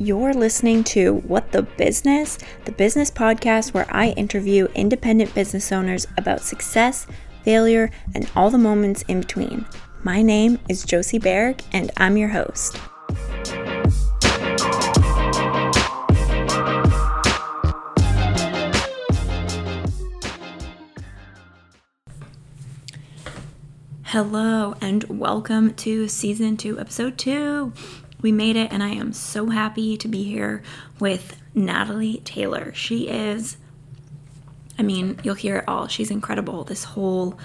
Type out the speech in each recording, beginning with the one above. You're listening to What the business podcast where I interview independent business owners about success, failure, and all the moments in between. My name is Josie Barrick, and I'm your host. Hello, and welcome to Season 2, Episode 2. We made it, and I am so happy to be here with Natalie Taylor. She is, you'll hear it all. She's incredible. This whole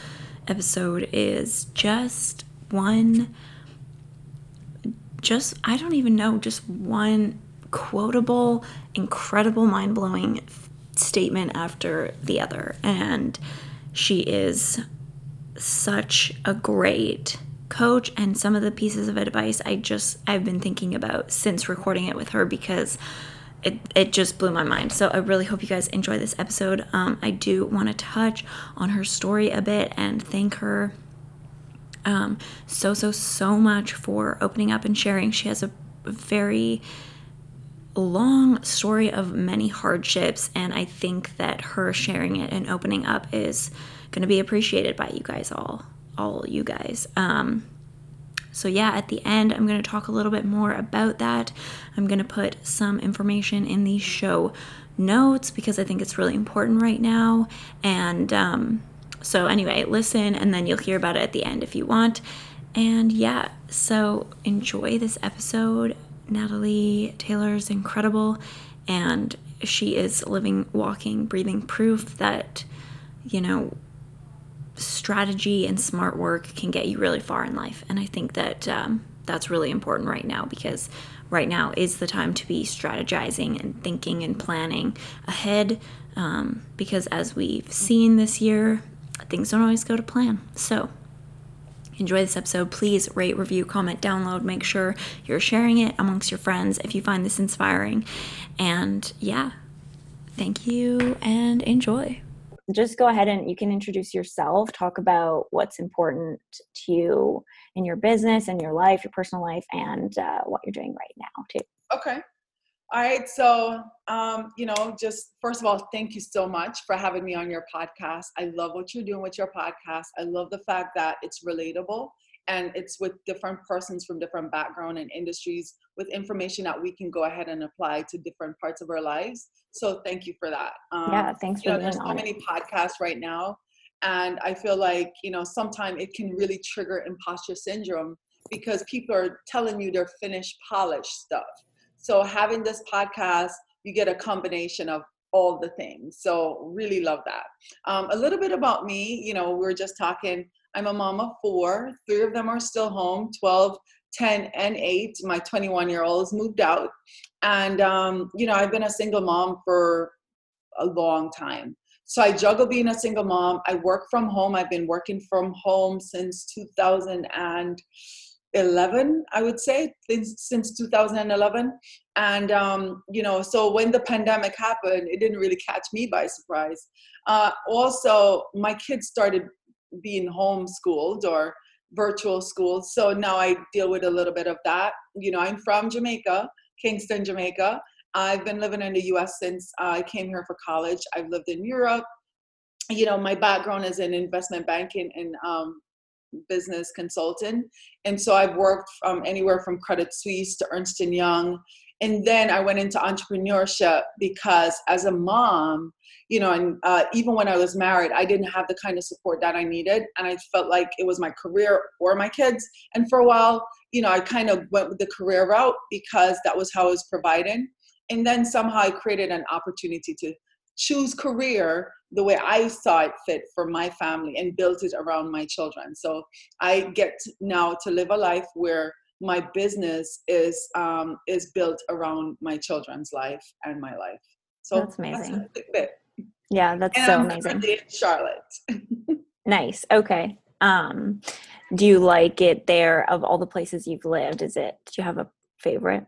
episode is just one quotable, incredible, mind-blowing statement after the other. And she is such a great coach, and some of the pieces of advice I've been thinking about since recording it with her because it just blew my mind. So I really hope you guys enjoy this episode. I do want to touch on her story a bit and thank her so much for opening up and sharing. She has a very long story of many hardships, and I think that her sharing it and opening up is going to be appreciated by you guys all you guys. At the end, I'm going to talk a little bit more about that. I'm going to put some information in the show notes because I think it's really important right now. And listen, and then you'll hear about it at the end if you want. And yeah, so enjoy this episode. Natalie Taylor's incredible, and she is living, walking, breathing proof that, strategy and smart work can get you really far in life. And I think that that's really important right now, because right now is the time to be strategizing and thinking and planning ahead, because as we've seen this year, things don't always go to plan. So enjoy this episode. Please rate, review, comment, download. Make sure you're sharing it amongst your friends if you find this inspiring. And yeah, thank you and enjoy. Just go ahead and you can introduce yourself, talk about what's important to you in your business and your life, your personal life, and what you're doing right now too. Okay. All right. So, just first of all, thank you so much for having me on your podcast. I love what you're doing with your podcast. I love the fact that it's relatable and it's with different persons from different backgrounds and industries with information that we can go ahead and apply to different parts of our lives. So thank you for that. Thanks for being on. There's so many podcasts right now, and I feel like, sometimes it can really trigger imposter syndrome because people are telling you they're finished, polished stuff. So having this podcast, you get a combination of all the things. So really love that. A little bit about me, we were just talking. I'm a mom of 4. 3 of them are still home, 12, 10, and 8. My 21-year-old's moved out. And, I've been a single mom for a long time. So I juggle being a single mom. I work from home. I've been working from home since 2011, I would say, since 2011. And, so when the pandemic happened, it didn't really catch me by surprise. Also, my kids started being homeschooled or virtual schooled. So now I deal with a little bit of that. I'm from Jamaica, Kingston, Jamaica. I've been living in the U.S. since I came here for college. I've lived in Europe. My background is in investment banking and business consultant. And so I've worked anywhere from Credit Suisse to Ernst and Young. And then I went into entrepreneurship because as a mom, and even when I was married, I didn't have the kind of support that I needed. And I felt like it was my career or my kids. And for a while, I kind of went with the career route because that was how I was providing. And then somehow I created an opportunity to choose career the way I saw it fit for my family and built it around my children. So I get now to live a life where my business is built around my children's life and my life. So that's amazing. That's amazing. Charlotte. Nice. Okay. Do you like it there? Of all the places you've lived, do you have a favorite?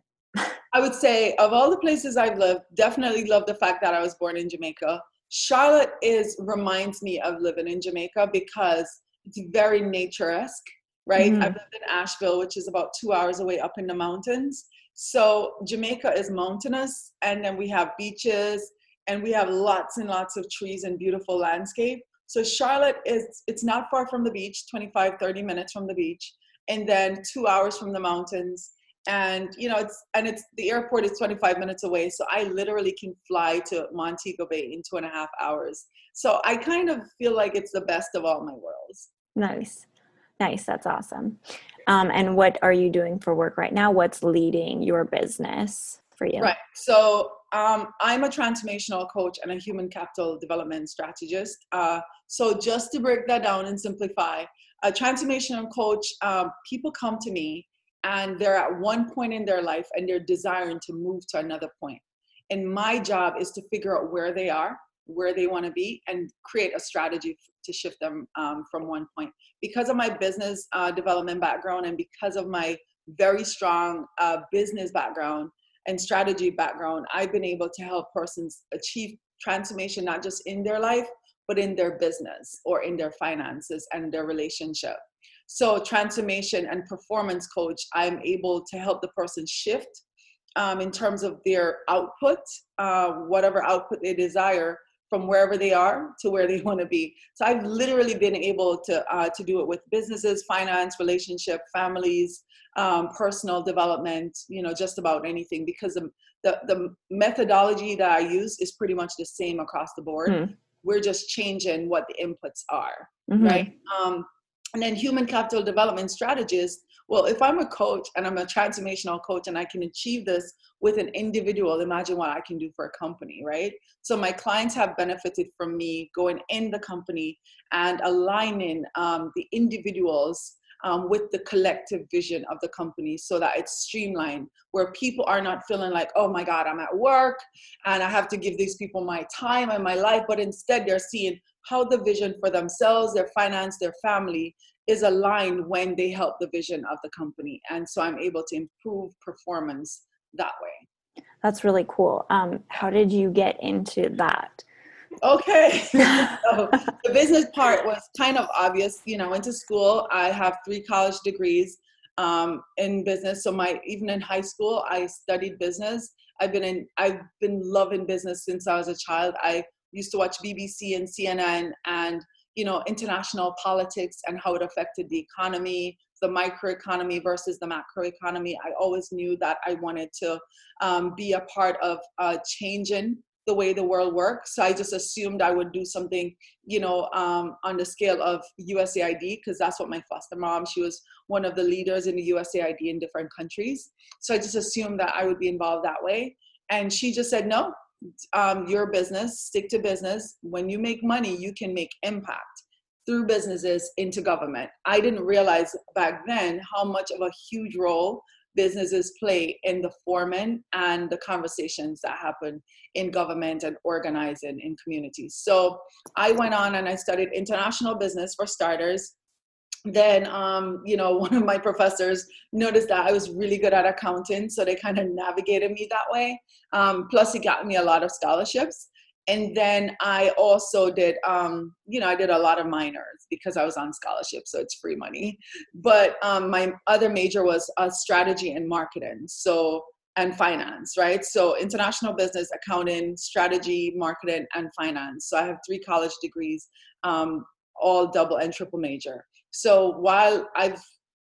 I would say of all the places I've lived, definitely love the fact that I was born in Jamaica. Charlotte reminds me of living in Jamaica because it's very nature-esque, right? Mm-hmm. I've lived in Asheville, which is about 2 hours away up in the mountains. So Jamaica is mountainous, and then we have beaches, and we have lots and lots of trees and beautiful landscape. So Charlotte is, it's not far from the beach, 25, 30 minutes from the beach, and then 2 hours from the mountains. And, you know, it's the airport is 25 minutes away. So I literally can fly to Montego Bay in 2.5 hours. So I kind of feel like it's the best of all my worlds. Nice. Nice. That's awesome. And what are you doing for work right now? What's leading your business for you? Right. So I'm a transformational coach and a human capital development strategist. So just to break that down and simplify, a transformational coach, people come to me and they're at one point in their life and they're desiring to move to another point. And my job is to figure out where they are, where they want to be, and create a strategy to shift them from one point. Because of my business development background and because of my very strong business background and strategy background, I've been able to help persons achieve transformation, not just in their life, but in their business or in their finances and their relationship. So transformation and performance coach, I'm able to help the person shift in terms of their output, whatever output they desire, from wherever they are to where they want to be. So I've literally been able to do it with businesses, finance, relationship, families, personal development, you know, just about anything, because the methodology that I use is pretty much the same across the board. Mm. We're just changing what the inputs are, mm-hmm. right? And then human capital development strategist. Well, if I'm a coach and I'm a transformational coach and I can achieve this with an individual, imagine what I can do for a company, right? So my clients have benefited from me going in the company and aligning the individuals with the collective vision of the company so that it's streamlined, where people are not feeling like, oh my God, I'm at work and I have to give these people my time and my life. But instead they're seeing how the vision for themselves, their finance, their family is aligned when they help the vision of the company. And so I'm able to improve performance that way. That's really cool. How did you get into that? Okay. So the business part was kind of obvious. You know, I went to school. I have 3 college degrees in business. So even in high school, I studied business. I've been loving business since I was a child. I used to watch BBC and CNN and, you know, international politics and how it affected the economy, the microeconomy versus the macroeconomy. I always knew that I wanted to be a part of changing the way the world works. So I just assumed I would do something, you know, on the scale of USAID, because that's what my foster mom, she was one of the leaders in the USAID in different countries. So I just assumed that I would be involved that way. And she just said, no, your business, stick to business. When you make money, you can make impact through businesses into government. I didn't realize back then how much of a huge role businesses play in the forming and the conversations that happen in government and organizing in communities. So I went on and I studied international business for starters. Then, you know, one of my professors noticed that I was really good at accounting, so they kind of navigated me that way. Plus, he got me a lot of scholarships. And then I also did, you know, I did a lot of minors because I was on scholarship, so it's free money. But my other major was strategy and marketing, so, and finance, right? So international business, accounting, strategy, marketing, and finance. So I have 3 college degrees, all double and triple major. So while I've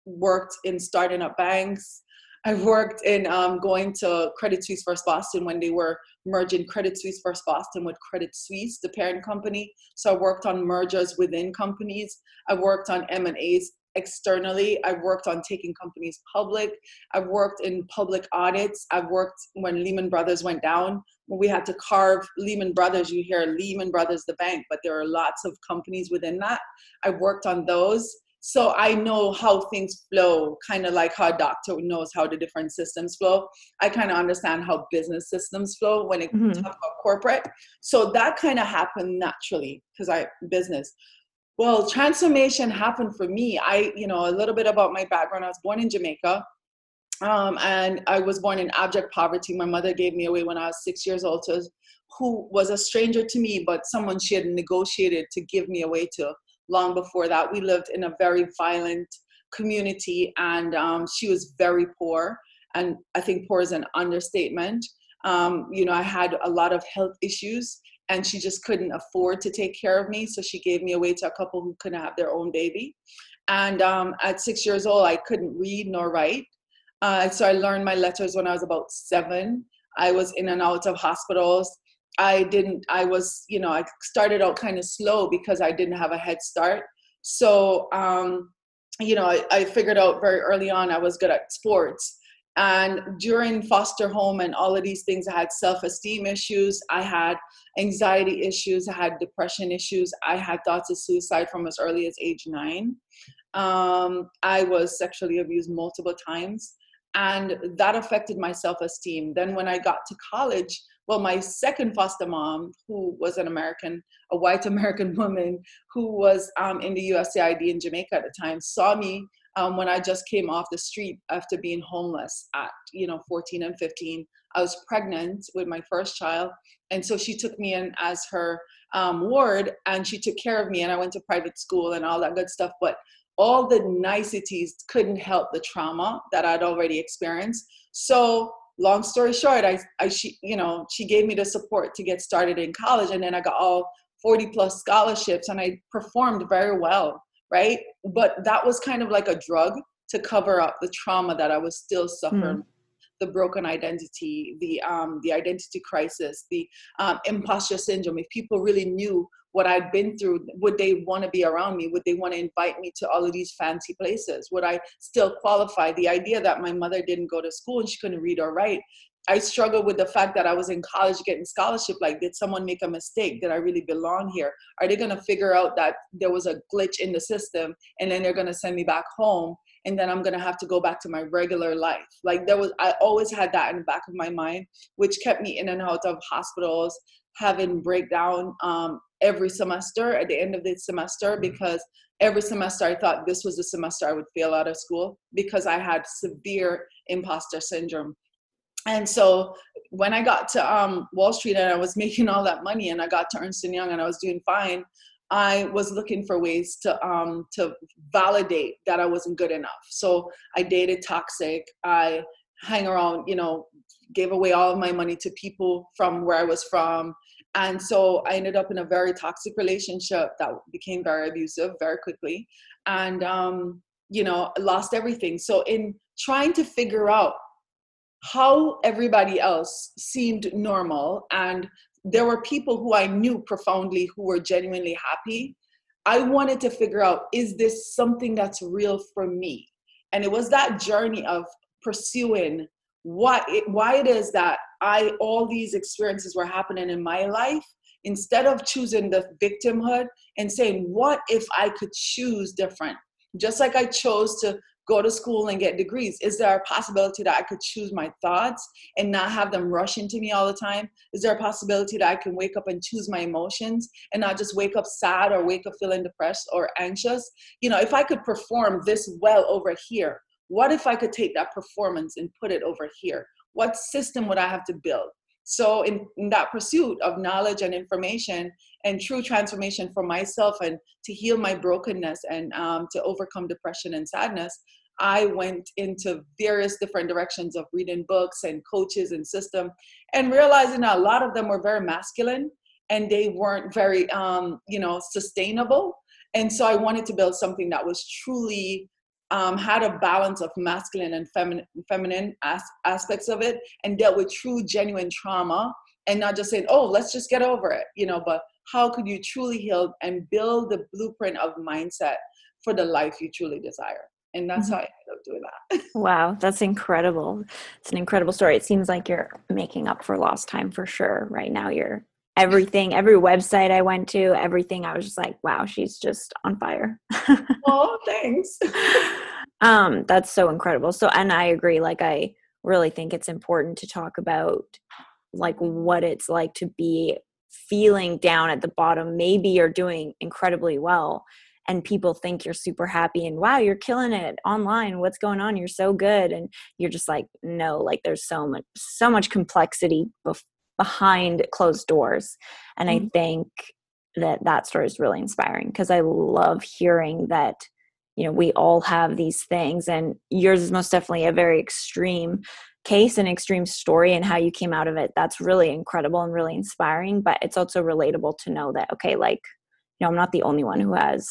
worked in starting up banks, I've worked in going to Credit Suisse First Boston when they were merging Credit Suisse First Boston with Credit Suisse, the parent company. So I worked on mergers within companies. I've worked on M&As externally. I've worked on taking companies public. I've worked in public audits. I've worked when Lehman Brothers went down, when we had to carve Lehman Brothers. You hear Lehman Brothers, the bank, but there are lots of companies within that. I've worked on those. So I know how things flow, kind of like how a doctor knows how the different systems flow. I kind of understand how business systems flow when it talks about corporate. So that kind of happened naturally because business. Well, transformation happened for me. You know, a little bit about my background. I was born in Jamaica, and I was born in abject poverty. My mother gave me away when I was 6 years old, who was a stranger to me, but someone she had negotiated to give me away to. Long before that, we lived in a very violent community, and she was very poor. and I think poor is an understatement. You know, I had a lot of health issues and she just couldn't afford to take care of me. So she gave me away to a couple who couldn't have their own baby. And at 6 years old, I couldn't read nor write. So I learned my letters when I was about 7. I was in and out of hospitals. I started out kind of slow because I didn't have a head start. So, I figured out very early on I was good at sports. And during foster home and all of these things, I had self-esteem issues. I had anxiety issues. I had depression issues. I had thoughts of suicide from as early as age 9. I was sexually abused multiple times. And that affected my self-esteem. Then when I got to college, well, my second foster mom, who was an American, a white American woman who was in the USAID in Jamaica at the time, saw me when I just came off the street after being homeless at 14 and 15. I was pregnant with my first child. And so she took me in as her ward, and she took care of me, and I went to private school and all that good stuff. But all the niceties couldn't help the trauma that I'd already experienced. So long story short, she gave me the support to get started in college. And then I got all 40+ scholarships and I performed very well, right? But that was kind of like a drug to cover up the trauma that I was still suffering, the broken identity, the identity crisis, the imposter syndrome. If people really knew what I'd been through, would they want to be around me? Would they want to invite me to all of these fancy places? Would I still qualify? The idea that my mother didn't go to school and she couldn't read or write. I struggled with the fact that I was in college getting scholarship. Like, did someone make a mistake? Did I really belong here? Are they going to figure out that there was a glitch in the system and then they're going to send me back home and then I'm going to have to go back to my regular life? Like, I always had that in the back of my mind, which kept me in and out of hospitals, having breakdown every semester, at the end of the semester, because every semester I thought this was the semester I would fail out of school because I had severe imposter syndrome. And so when I got to Wall Street and I was making all that money and I got to Ernst and Young and I was doing fine, I was looking for ways to validate that I wasn't good enough. So I dated toxic. I hang around, gave away all of my money to people from where I was from. And so I ended up in a very toxic relationship that became very abusive very quickly. And, lost everything. So in trying to figure out how everybody else seemed normal, and there were people who I knew profoundly who were genuinely happy, I wanted to figure out, is this something that's real for me? And it was that journey of pursuing why it is that all these experiences were happening in my life, instead of choosing the victimhood and saying, what if I could choose different? Just like I chose to go to school and get degrees. Is there a possibility that I could choose my thoughts and not have them rush into me all the time? Is there a possibility that I can wake up and choose my emotions and not just wake up sad or wake up feeling depressed or anxious? If I could perform this well over here, what if I could take that performance and put it over here? What system would I have to build? So in that pursuit of knowledge and information and true transformation for myself and to heal my brokenness and to overcome depression and sadness, I went into various different directions of reading books and coaches and system, and realizing that a lot of them were very masculine and they weren't very, sustainable. And so I wanted to build something that was truly had a balance of masculine and feminine aspects of it, and dealt with true, genuine trauma, and not just saying, oh, let's just get over it, but how could you truly heal and build the blueprint of mindset for the life you truly desire? And that's how I ended up doing that. Wow, that's incredible. It's an incredible story. It seems like you're making up for lost time for sure. Right now, you're everything, every website I went to, everything, I was just like, wow, she's just on fire. Oh, thanks. That's so incredible. So, and I agree, like, I really think it's important to talk about like what it's like to be feeling down at the bottom. Maybe you're doing incredibly well and people think you're super happy and wow, you're killing it online. What's going on? You're so good. And you're just like, no, like there's so much complexity behind closed doors. And I think that story is really inspiring because I love hearing that you know, we all have these things, and yours is most definitely a very extreme case and extreme story, and how you came out of it. That's really incredible and really inspiring, but it's also relatable to know that, okay, like, you know, I'm not the only one who has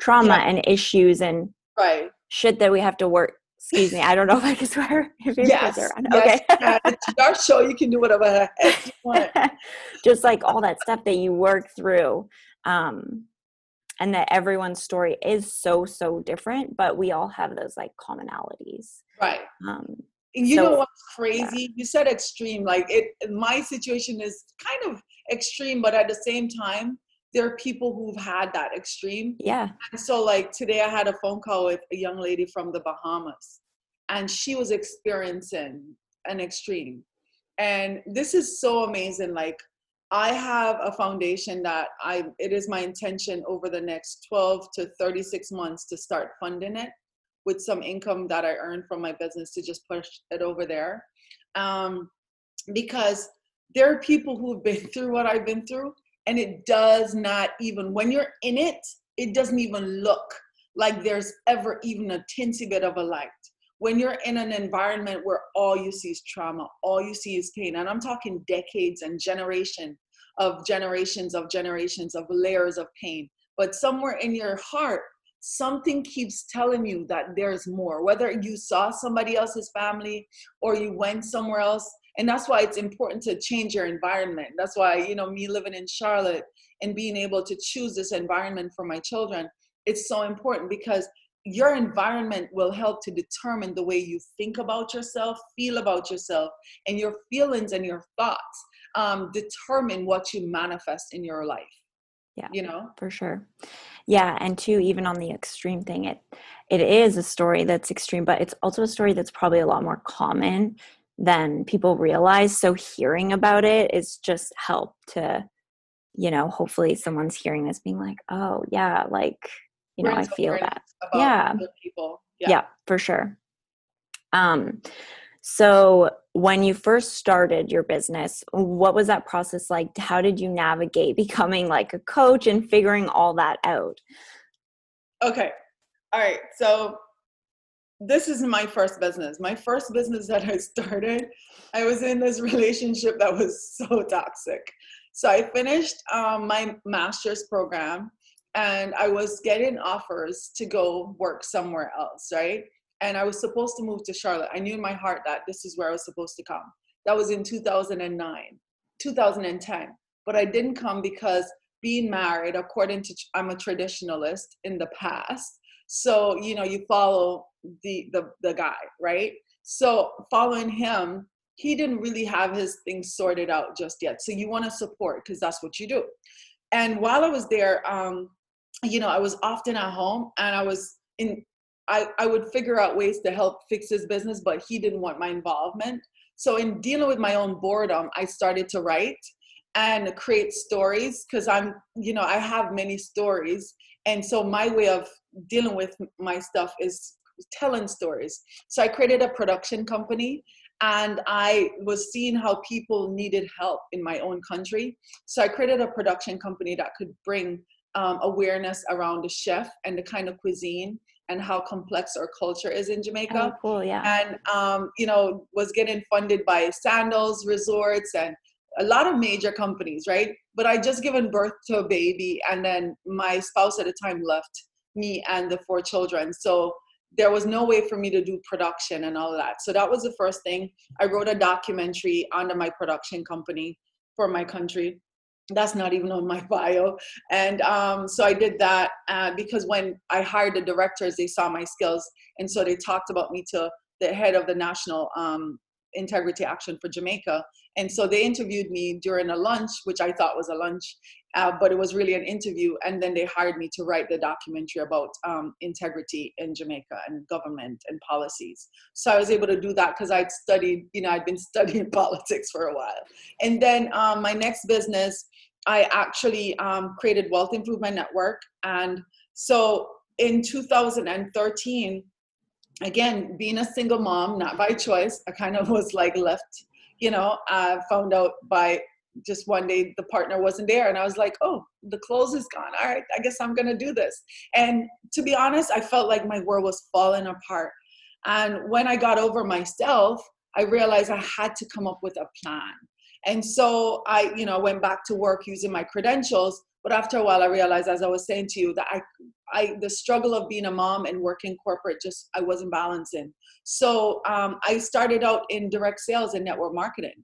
trauma and issues and shit that we have to work. Excuse me. I don't know if I can swear. Okay. It's our show. You can do whatever the heck you want. Just like all that stuff that you work through. And that everyone's story is so, so different, but we all have those like commonalities. Right. You know what's crazy? Yeah. You said extreme. Like my situation is kind of extreme, but at the same time, there are people who've had that extreme. Yeah. And so like today I had a phone call with a young lady from the Bahamas, and she was experiencing an extreme. And this is so amazing. Like, I have a foundation that it is my intention over the next 12 to 36 months to start funding it with some income that I earn from my business to just push it over there. Because there are people who've been through what I've been through, and it does not even, when you're in it, it doesn't even look like there's ever even a teensy bit of a light. When you're in an environment where all you see is trauma, all you see is pain, and I'm talking decades and generations of layers of pain, but somewhere in your heart, something keeps telling you that there's more, whether you saw somebody else's family or you went somewhere else. And that's why it's important to change your environment. That's why, you know, me living in Charlotte and being able to choose this environment for my children, it's so important, because your environment will help to determine the way you think about yourself, feel about yourself, and your feelings and your thoughts determine what you manifest in your life. Yeah, you know, for sure. Yeah. And too, even on the extreme thing, it is a story that's extreme, but it's also a story that's probably a lot more common than people realize. So hearing about it is just help to, you know, hopefully someone's hearing this being like, oh yeah, like, you know, I feel that. Yeah. Yeah, for sure. So when you first started your business, what was that process like? How did you navigate becoming like a coach and figuring all that out? Okay. All right. So this is my first business. My first business that I started, I was in this relationship that was so toxic. So I finished my master's program, and I was getting offers to go work somewhere else, right? And I was supposed to move to Charlotte. I knew in my heart that this is where I was supposed to come. That was in 2010. But I didn't come because being married, according to, I'm a traditionalist in the past. So, you know, you follow the guy, right? So following him, he didn't really have his things sorted out just yet. So you want to support, because that's what you do. And while I was there, you know, I was often at home, and I would figure out ways to help fix his business, but he didn't want my involvement. So in dealing with my own boredom, I started to write and create stories, because I'm, you know, I have many stories. And so my way of dealing with my stuff is telling stories. So I created a production company, and I was seeing how people needed help in my own country. So I created a production company that could bring awareness around the chef and the kind of cuisine and how complex our culture is in Jamaica. Oh, cool, yeah. And, you know, was getting funded by Sandals Resorts and a lot of major companies, right? But I just given birth to a baby, and then my spouse at the time left me and the 4 children. So there was no way for me to do production and all that. So that was the first thing. I wrote a documentary under my production company for my country. That's not even on my bio. And so I did that because when I hired the directors, they saw my skills. And so they talked about me to the head of the National Integrity Action for Jamaica. And so they interviewed me during a lunch, which I thought was a lunch, but it was really an interview. And then they hired me to write the documentary about integrity in Jamaica and government and policies. So I was able to do that because I'd studied, you know, I'd been studying politics for a while. And then my next business, I actually created Wealth Improvement Network. And so in 2013, again, being a single mom, not by choice, I kind of was like left, you know, I found out by just one day the partner wasn't there. And I was like, oh, the clothes is gone. All right, I guess I'm going to do this. And to be honest, I felt like my world was falling apart. And when I got over myself, I realized I had to come up with a plan. And so I, you know, went back to work using my credentials. But after a while, I realized, as I was saying to you, that the struggle of being a mom and working corporate, just, I wasn't balancing. So I started out in direct sales and network marketing.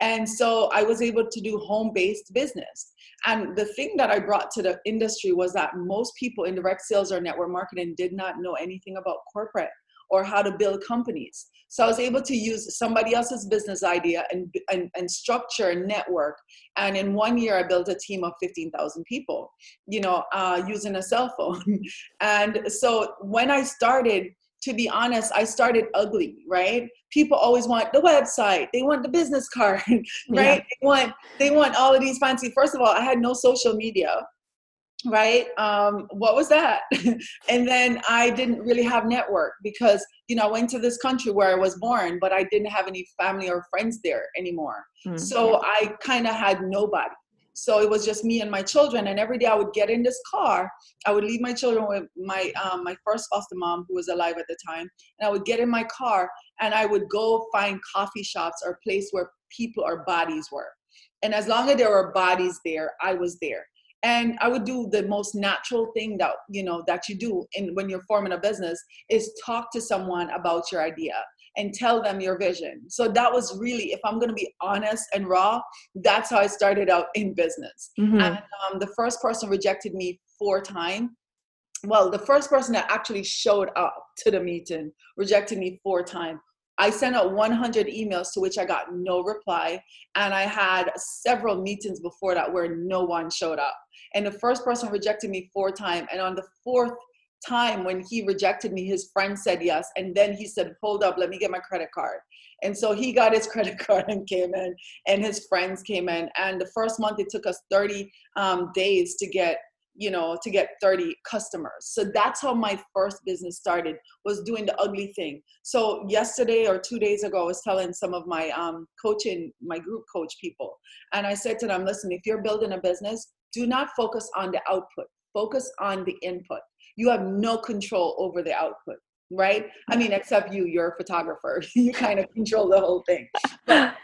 And so I was able to do home-based business. And the thing that I brought to the industry was that most people in direct sales or network marketing did not know anything about corporate or how to build companies. So I was able to use somebody else's business idea and structure a network. And in 1 year, I built a team of 15,000 people, you know, using a cell phone. And so when I started, to be honest, I started ugly, right? People always want the website. They want the business card, right? Yeah. They want all of these fancy. First of all, I had no social media. Right? What was that? And then I didn't really have network because, you know, I went to this country where I was born, but I didn't have any family or friends there anymore. Mm-hmm. So I kind of had nobody. So it was just me and my children. And every day I would get in this car. I would leave my children with my, my first foster mom, who was alive at the time. And I would get in my car and I would go find coffee shops or place where people or bodies were. And as long as there were bodies there, I was there. And I would do the most natural thing that, you know, that you do in, when you're forming a business, is talk to someone about your idea and tell them your vision. So that was really, if I'm going to be honest and raw, that's how I started out in business. Mm-hmm. And the first person rejected me 4 times. Well, the first person that actually showed up to the meeting rejected me 4 times. I sent out 100 emails to which I got no reply. And I had several meetings before that where no one showed up. And the first person rejected me 4 times. And on the 4th time when he rejected me, his friend said yes. And then he said, hold up, let me get my credit card. And so he got his credit card and came in, and his friends came in. And the first month it took us 30 days to get, you know, to get 30 customers. So that's how my first business started, was doing the ugly thing. So yesterday or 2 days ago, I was telling some of my coaching, my group coach people. And I said to them, listen, if you're building a business, do not focus on the output, focus on the input. You have no control over the output, right? I mean, except you're a photographer. You kind of control the whole thing. But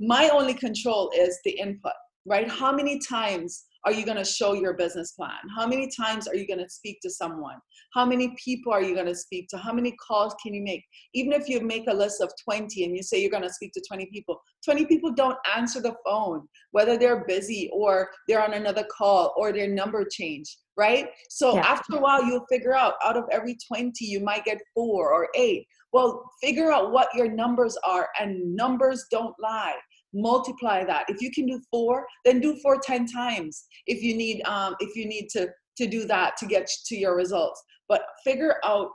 my only control is the input, right? How many times are you going to show your business plan? How many times are you going to speak to someone? How many people are you going to speak to? How many calls can you make? Even if you make a list of 20 and you say you're going to speak to 20 people, 20 people don't answer the phone, whether they're busy or they're on another call or their number changed, right? So after a while, you'll figure out of every 20, you might get 4 or 8. Well, figure out what your numbers are, and numbers don't lie. Multiply that. If you can do 4, then do 4 10 times if you need to do that to get to your results. But figure out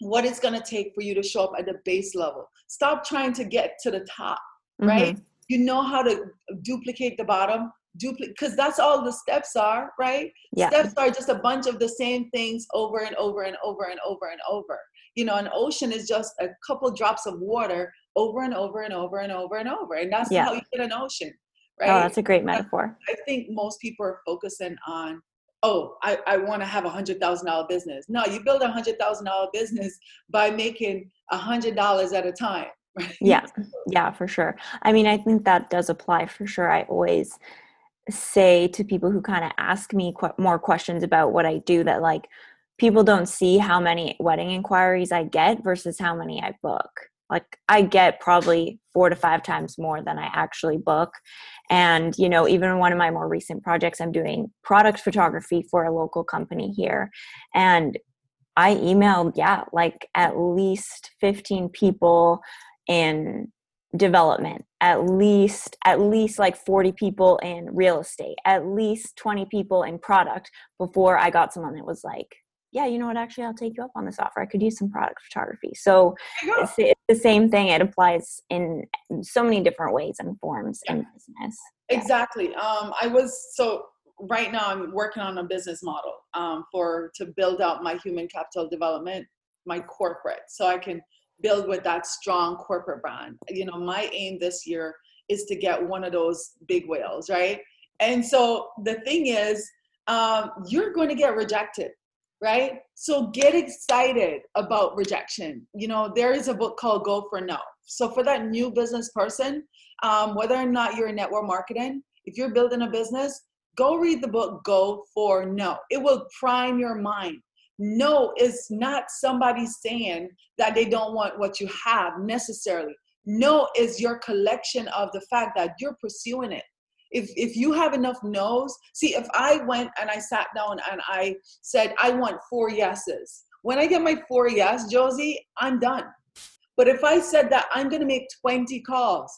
what it's going to take for you to show up at the base level. Stop trying to get to the top, right? Mm-hmm. You know how to duplicate the bottom, because that's all the steps are, right? Yeah. Steps are just a bunch of the same things over and over and over and over and over. You know, an ocean is just a couple drops of water over and over and over and over and over. And that's how you get an ocean, right? Oh, that's a great metaphor. I think most people are focusing on, oh, I want to have a $100,000 business. No, you build a $100,000 business by making $100 at a time, right? Yeah. Yeah, for sure. I mean, I think that does apply for sure. I always say to people who kind of ask me more questions about what I do that, like, people don't see how many wedding inquiries I get versus how many I book. Like, I get probably 4 to 5 times more than I actually book. And, you know, even one of my more recent projects, I'm doing product photography for a local company here. And I emailed, like at least 15 people in development, at least like 40 people in real estate, at least 20 people in product before I got someone that was like, yeah, you know what, actually, I'll take you up on this offer. I could use some product photography. So it's the same thing. It applies in so many different ways and forms in business. Exactly. Right now I'm working on a business model to build out my human capital development, my corporate, so I can build with that strong corporate brand. You know, my aim this year is to get one of those big whales, right? And so the thing is, you're going to get rejected, right? So get excited about rejection. You know, there is a book called Go for No. So for that new business person, whether or not you're in network marketing, if you're building a business, go read the book Go for No. It will prime your mind. No is not somebody saying that they don't want what you have necessarily. No is your collection of the fact that you're pursuing it. If you have enough no's, see, if I went and I sat down and I said, I want 4 yeses. When I get my 4 yes, Josie, I'm done. But if I said that I'm going to make 20 calls,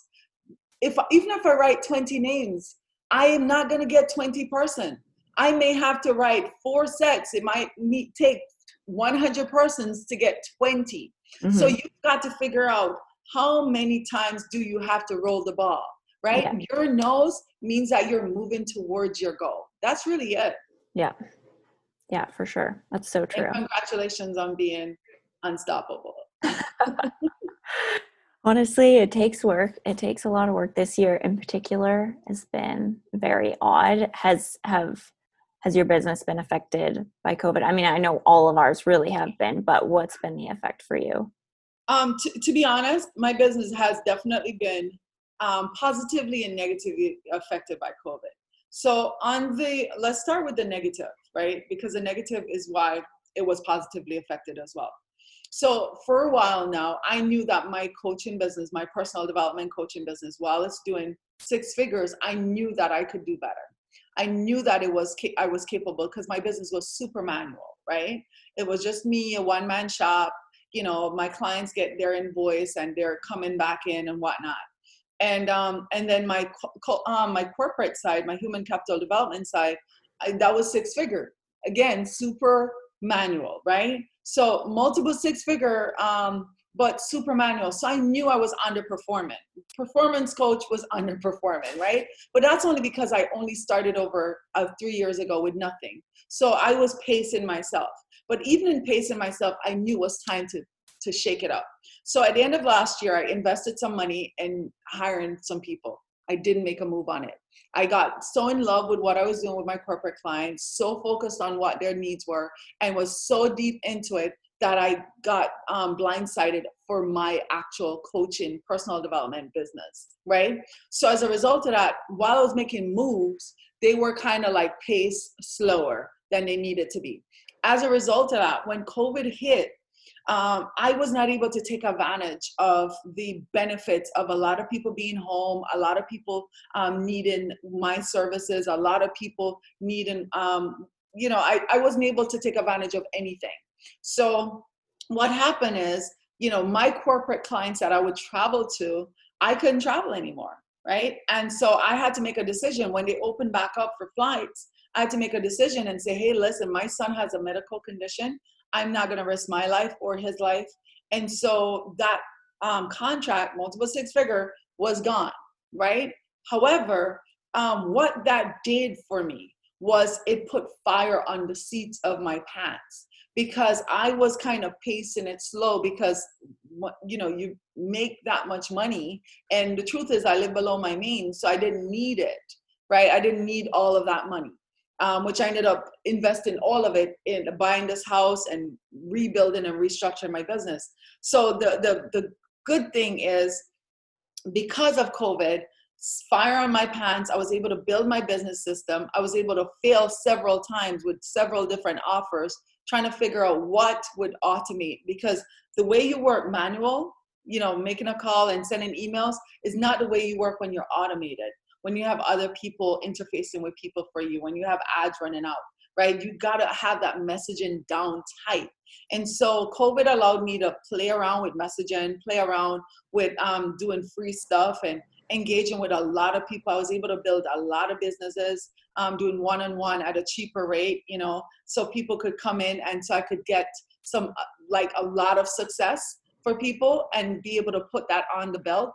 even if I write 20 names, I am not going to get 20 person. I may have to write 4 sets. It might take 100 persons to get 20. Mm-hmm. So you've got to figure out how many times do you have to roll the ball, right? Yeah. Your nose means that you're moving towards your goal. That's really it. Yeah. Yeah, for sure. That's so true. And congratulations on being unstoppable. Honestly, it takes work. It takes a lot of work. This year in particular has been very odd. Has your business been affected by COVID? I mean, I know all of ours really have been, but what's been the effect for you? To be honest, my business has definitely been positively and negatively affected by COVID. So let's start with the negative, right? Because the negative is why it was positively affected as well. So for a while now, I knew that my coaching business, my personal development coaching business, while it's doing 6 figures, I knew that I could do better. I knew that I was capable because my business was super manual, right? It was just me, a one-man shop. You know, my clients get their invoice and they're coming back in and whatnot. And then my corporate side, my human capital development side, that was 6 figure. Again, super manual, right? So multiple 6 figure, but super manual. So I knew I was underperforming. Performance coach was underperforming, right? But that's only because I only started over 3 years ago with nothing. So I was pacing myself. But even in pacing myself, I knew it was time to shake it up. So at the end of last year, I invested some money in hiring some people. I didn't make a move on it. I got so in love with what I was doing with my corporate clients, so focused on what their needs were, and was so deep into it that I got blindsided for my actual coaching, personal development business, right? So as a result of that, while I was making moves, they were kind of like paced slower than they needed to be. As a result of that, when COVID hit, I was not able to take advantage of the benefits of a lot of people being home, a lot of people needing my services, a lot of people needing, I wasn't able to take advantage of anything. So what happened is, you know, my corporate clients that I would travel to, I couldn't travel anymore, right? And so I had to make a decision when they opened back up for flights. I had to make a decision and say, hey, listen, my son has a medical condition. I'm not going to risk my life or his life. And so that contract, multiple 6 figure, was gone, right? However, what that did for me was it put fire on the seats of my pants because I was kind of pacing it slow because, you know, you make that much money. And the truth is I live below my means, so I didn't need it, right? I didn't need all of that money. Which I ended up investing all of it in buying this house and rebuilding and restructuring my business. So the good thing is because of COVID, fire on my pants, I was able to build my business system. I was able to fail several times with several different offers, trying to figure out what would automate because the way you work manual, you know, making a call and sending emails is not the way you work when you're automated. When you have other people interfacing with people for you, when you have ads running out, right? You got to have that messaging down tight. And so COVID allowed me to play around with messaging, play around with doing free stuff and engaging with a lot of people. I was able to build a lot of businesses, doing one-on-one at a cheaper rate, you know, so people could come in and so I could get some, like a lot of success for people and be able to put that on the belt.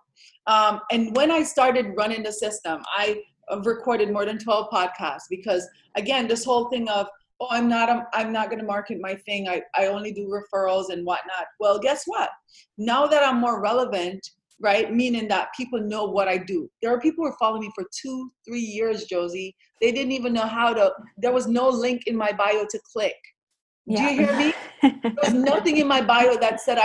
And when I started running the system, I recorded more than 12 podcasts because again, this whole thing of, oh, I'm not going to market my thing. I only do referrals and whatnot. Well, guess what? Now that I'm more relevant, right? Meaning that people know what I do. There are people who are following me for 2-3 years, Josie. They didn't even know how to, there was no link in my bio to click. Yeah. Do you hear me? There was nothing in my bio that said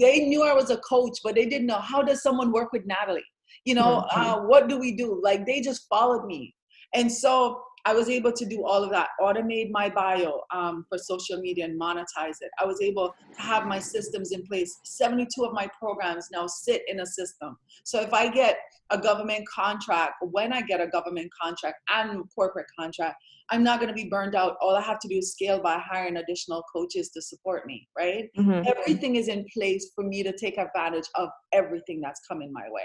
they knew I was a coach, but they didn't know, how does someone work with Natalie? You know, what do we do? Like, they just followed me. And so I was able to do all of that, automate my bio for social media and monetize it. I was able to have my systems in place. 72 of my programs now sit in a system. So if I get a government contract, when I get a government contract and corporate contract, I'm not going to be burned out. All I have to do is scale by hiring additional coaches to support me, right? Mm-hmm. Everything is in place for me to take advantage of everything that's coming my way.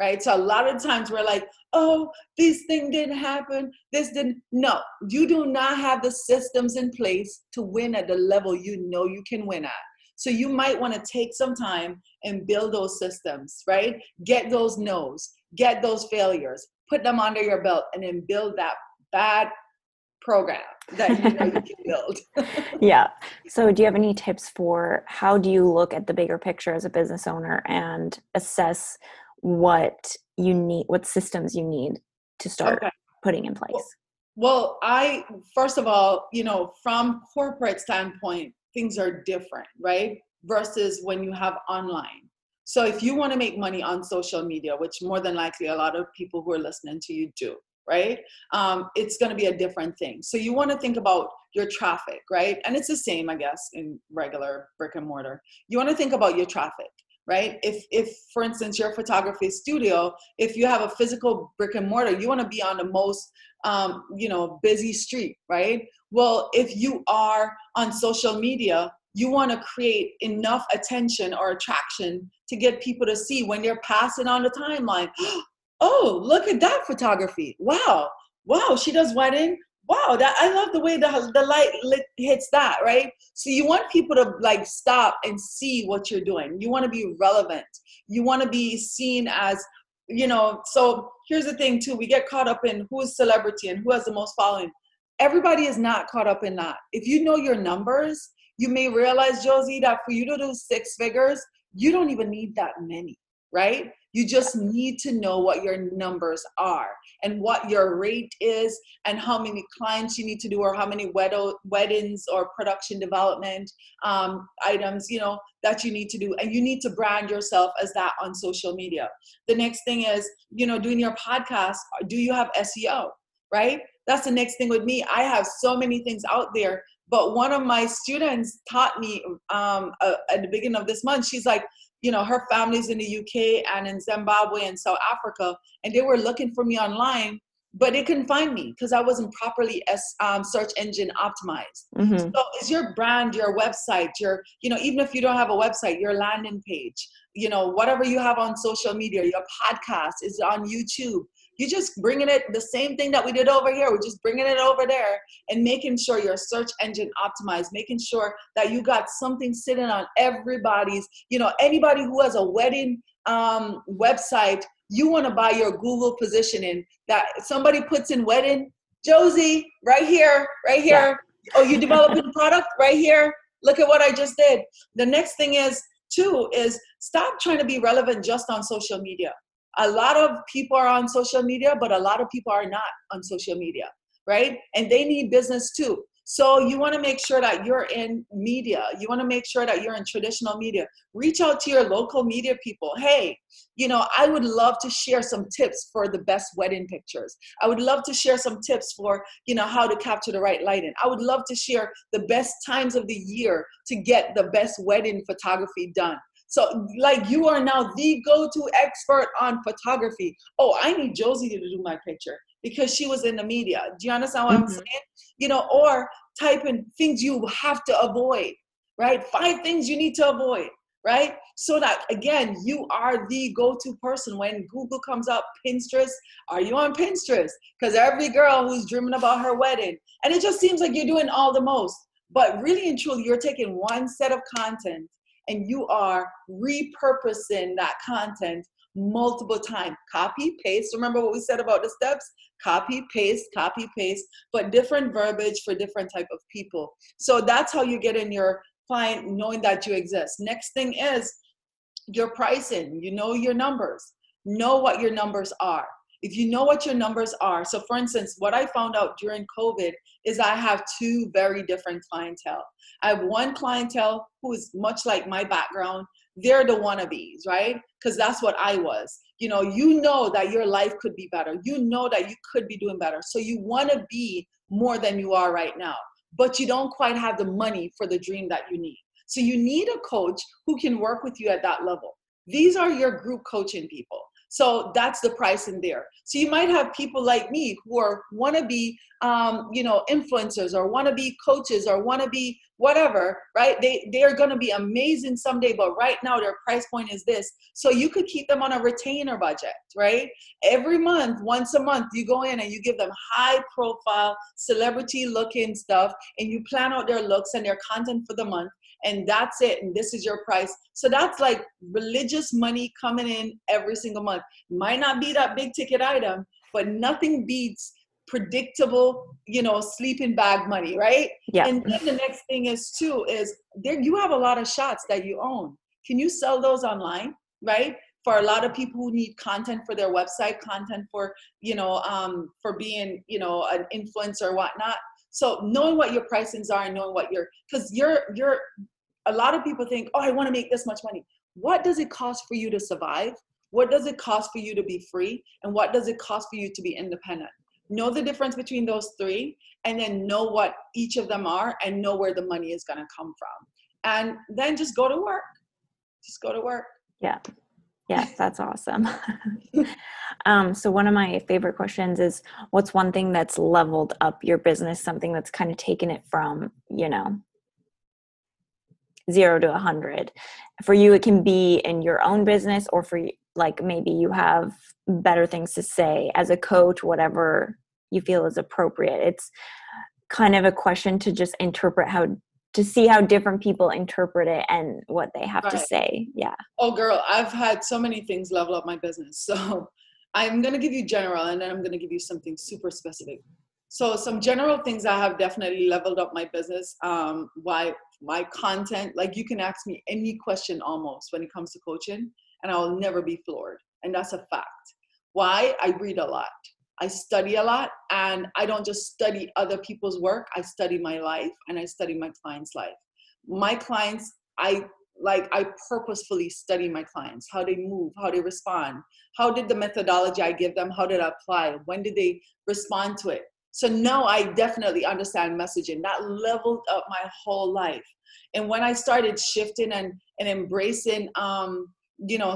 Right? So a lot of times we're like, oh, this thing didn't happen. This didn't. No, you do not have the systems in place to win at the level you know you can win at. So you might want to take some time and build those systems, right? Get those no's, get those failures, put them under your belt, and then build that bad program that you know you can build. Yeah. So do you have any tips for how do you look at the bigger picture as a business owner and assess what you need, what systems you need to start putting in place? Well, I, first of all, you know, from corporate standpoint, things are different, right? Versus when you have online. So if you want to make money on social media, which more than likely a lot of people who are listening to you do, right? It's going to be a different thing. So you want to think about your traffic, right? And it's the same, I guess, in regular brick and mortar. You want to think about your traffic. Right? If, for instance, your photography studio, if you have a physical brick and mortar, you want to be on the most, you know, busy street, right? Well, if you are on social media, you want to create enough attention or attraction to get people to see when they're passing on the timeline. Oh, look at that photography. Wow. Wow. She does wedding. Wow. That, I love the way the light hits that, right? So you want people to like stop and see what you're doing. You want to be relevant. You want to be seen as, you know, so here's the thing too. We get caught up in who is celebrity and who has the most following. Everybody is not caught up in that. If you know your numbers, you may realize, Josie, that for you to do 6 figures, you don't even need that many, right? You just need to know what your numbers are and what your rate is and how many clients you need to do or how many weddings or production development items, you know, that you need to do. And you need to brand yourself as that on social media. The next thing is, you know, doing your podcast. Do you have SEO, right? That's the next thing with me. I have so many things out there, but one of my students taught me at the beginning of this month, she's like, you know, her family's in the UK and in Zimbabwe and South Africa, and they were looking for me online, but they couldn't find me because I wasn't properly search engine optimized. Mm-hmm. So it's your brand, your website, your, you know, even if you don't have a website, your landing page, you know, whatever you have on social media, your podcast is on YouTube. You're just bringing it, the same thing that we did over here, we're just bringing it over there and making sure you're search engine optimized, making sure that you got something sitting on everybody's, you know, anybody who has a wedding website, you want to buy your Google positioning that somebody puts in wedding, Josie, right here. Yeah. Oh, you developing a product right here. Look at what I just did. The next thing is too, is stop trying to be relevant just on social media. A lot of people are on social media, but a lot of people are not on social media, right? And they need business too. So you want to make sure that you're in media. You want to make sure that you're in traditional media. Reach out to your local media people. Hey, you know, I would love to share some tips for the best wedding pictures. I would love to share some tips for, you know, how to capture the right lighting. I would love to share the best times of the year to get the best wedding photography done. So like you are now the go-to expert on photography. Oh, I need Josie to do my picture because she was in the media. Do you understand what I'm saying? You know, or type in things you have to avoid, right? 5 things you need to avoid, right? So that, again, you are the go-to person when Google comes up. Pinterest, are you on Pinterest? Because every girl who's dreaming about her wedding, and it just seems like you're doing all the most, but really and truly, you're taking one set of content and you are repurposing that content multiple times. Copy, paste. Remember what we said about the steps? Copy, paste, but different verbiage for different type of people. So that's how you get in your client knowing that you exist. Next thing is your pricing, you know your numbers, know what your numbers are. If you know what your numbers are, so for instance, what I found out during COVID is I have two very different clientele. I have one clientele who is much like my background. They're the wannabes, right? Because that's what I was. You know that your life could be better. You know that you could be doing better. So you want to be more than you are right now, but you don't quite have the money for the dream that you need. So you need a coach who can work with you at that level. These are your group coaching people. So that's the price in there. So you might have people like me who are wannabe, influencers or wannabe coaches or wannabe whatever, right? They're going to be amazing someday, but right now their price point is this. So you could keep them on a retainer budget, right? Every month, once a month, you go in and you give them high profile, celebrity looking stuff, and you plan out their looks and their content for the month. And that's it. And this is your price. So that's like religious money coming in every single month. Might not be that big ticket item, but nothing beats predictable, sleeping bag money, right? Yeah. And then the next thing is too, is there, you have a lot of shots that you own. Can you sell those online, right? For a lot of people who need content for their website, content for, for being, an influencer or whatnot. So knowing what your pricings are and knowing what your, because you're, a lot of people think, oh, I want to make this much money. What does it cost for you to survive? What does it cost for you to be free? And what does it cost for you to be independent? Know the difference between those three, and then know what each of them are and know where the money is going to come from. And then just go to work. Just go to work. Yeah. Yeah, that's awesome. So one of my favorite questions is, what's one thing that's leveled up your business, something that's kind of taken it from, 0 to 100? For you, it can be in your own business, or for like maybe you have better things to say as a coach, whatever you feel is appropriate. It's kind of a question to just interpret to see how different people interpret it and what they have to say. Yeah. Oh girl, I've had so many things level up my business. So I'm going to give you general, and then I'm going to give you something super specific. So some general things I have definitely leveled up my business. Why my content, like you can ask me any question almost when it comes to coaching and I'll never be floored. And that's a fact. Why? I read a lot. I study a lot, and I don't just study other people's work. I study my life and I study my clients' life. My clients, I purposefully study my clients, how they move, how they respond, how did the methodology I give them, how did I apply, when did they respond to it? So now I definitely understand messaging. That leveled up my whole life. And when I started shifting and embracing,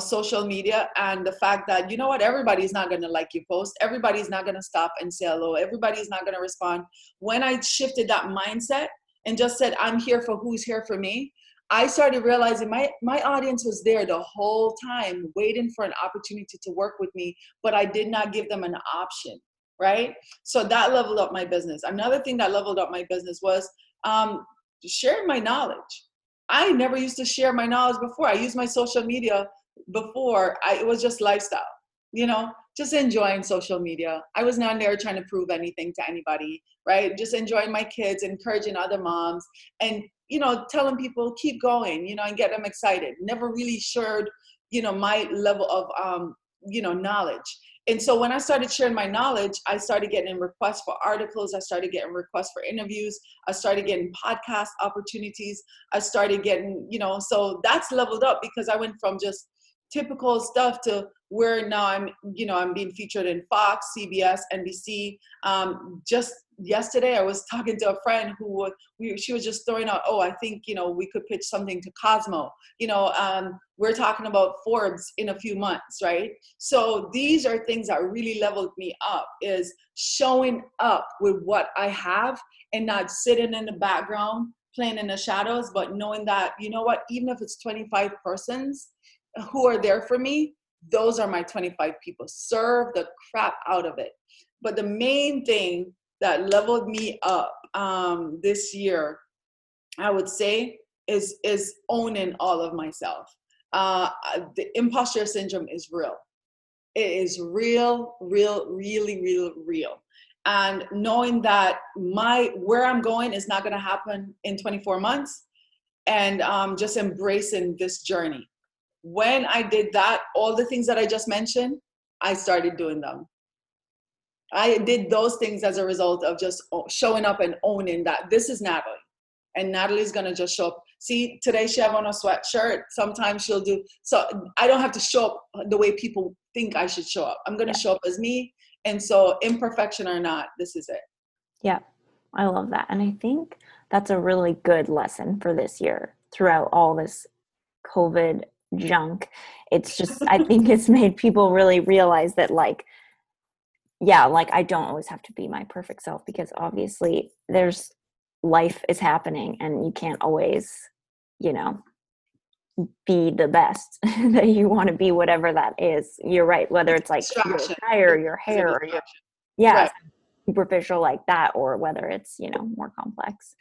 social media and the fact that, everybody's not going to like your post. Everybody's not going to stop and say hello. Everybody's not going to respond. When I shifted that mindset and just said, I'm here for who's here for me, I started realizing my audience was there the whole time waiting for an opportunity to work with me, but I did not give them an option, right? So that leveled up my business. Another thing that leveled up my business was sharing my knowledge. I never used to share my knowledge before. I used my social media before. It was just lifestyle, just enjoying social media. I was not there trying to prove anything to anybody, right? Just enjoying my kids, encouraging other moms, and, telling people, keep going, and get them excited. Never really shared, my level of, knowledge. And so when I started sharing my knowledge, I started getting requests for articles. I started getting requests for interviews. I started getting podcast opportunities. I started getting, so that's leveled up because I went from just typical stuff to where now I'm, I'm being featured in Fox, CBS, NBC. Just yesterday, I was talking to a friend who she was just throwing out, oh, I think, we could pitch something to Cosmo. We're talking about Forbes in a few months, right? So these are things that really leveled me up, is showing up with what I have and not sitting in the background, playing in the shadows, but knowing that, even if it's 25 persons who are there for me, those are my 25 people. Serve the crap out of it. But the main thing that leveled me up this year, I would say, is owning all of myself. The imposter syndrome is real. It is real. And knowing that where I'm going is not going to happen in 24 months, and just embracing this journey. when I did that, all the things that I just mentioned, I started doing them. I did those things as a result of just showing up and owning that this is Natalie. And Natalie's going to just show up. See, today she have on a sweatshirt. Sometimes she'll do. So I don't have to show up the way people think I should show up. I'm going to show up as me. And so imperfection or not, this is it. Yeah, I love that. And I think that's a really good lesson for this year throughout all this COVID junk. It's just, I think it's made people really realize that like I don't always have to be my perfect self, because obviously there's life is happening and you can't always, you know, be the best that you want to be, whatever that is. You're right. Whether it's like your attire, your hair, or your, superficial like that, or whether it's, you know, more complex.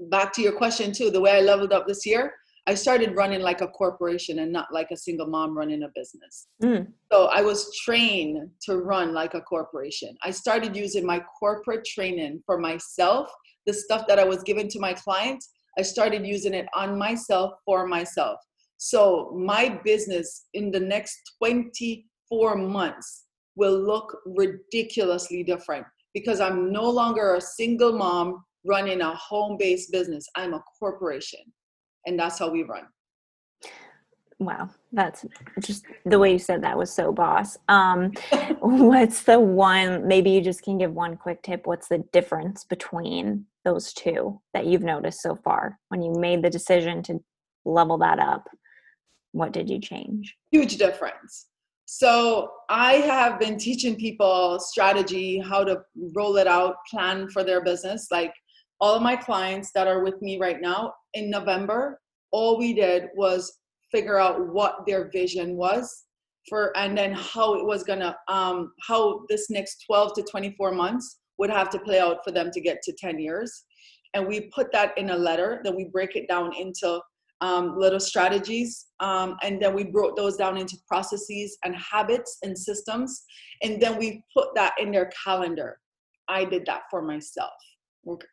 Back to your question too, the way I leveled up this year, I started running like a corporation and not like a single mom running a business. Mm. So I was trained to run like a corporation. I started using my corporate training for myself. The stuff that I was given to my clients, I started using it on myself for myself. So my business in the next 24 months will look ridiculously different, because I'm no longer a single mom running a home-based business. I'm a corporation. And that's how we run. Wow. That's just the way you said that was so boss. What's the one, maybe you just can give one quick tip. What's the difference between those two that you've noticed so far? When you made the decision to level that up, what did you change? Huge difference. So I have been teaching people strategy, how to roll it out, plan for their business. Like all of my clients that are with me right now, in November, all we did was figure out what their vision was for, and then how it was gonna, how this next 12 to 24 months would have to play out for them to get to 10 years. And we put that in a letter, then we break it down into little strategies. And then we broke those down into processes and habits and systems. And then we put that in their calendar. I did that for myself.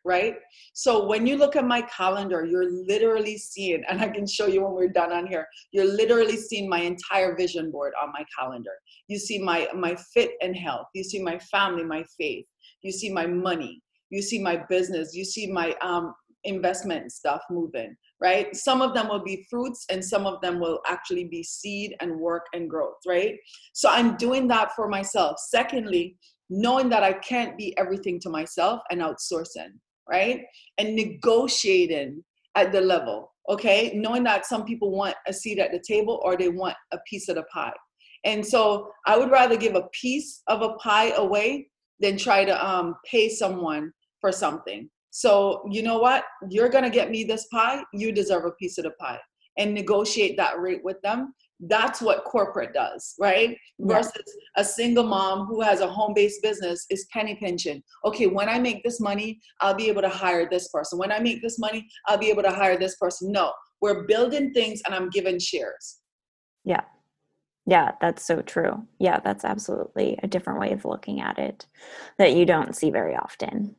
Right? So when you look at my calendar, you're literally seeing, and I can show you when we're done on here, you're literally seeing my entire vision board on my calendar. You see my fit and health. You see my family, my faith. You see my money. You see my business. You see my investment stuff moving, right? Some of them will be fruits and some of them will actually be seed and work and growth, right? So I'm doing that for myself. Secondly, knowing that I can't be everything to myself and outsourcing, right? And negotiating at the level, okay? Knowing that some people want a seat at the table or they want a piece of the pie. And so I would rather give a piece of a pie away than try to pay someone for something. So you know what? You're gonna get me this pie, you deserve a piece of the pie, and negotiate that rate with them. That's what corporate does, right? Yeah. Versus a single mom who has a home-based business is penny pinching. Okay, when I make this money, I'll be able to hire this person. When I make this money, I'll be able to hire this person. No, we're building things and I'm giving shares. Yeah. Yeah, that's so true. Yeah, that's absolutely a different way of looking at it that you don't see very often.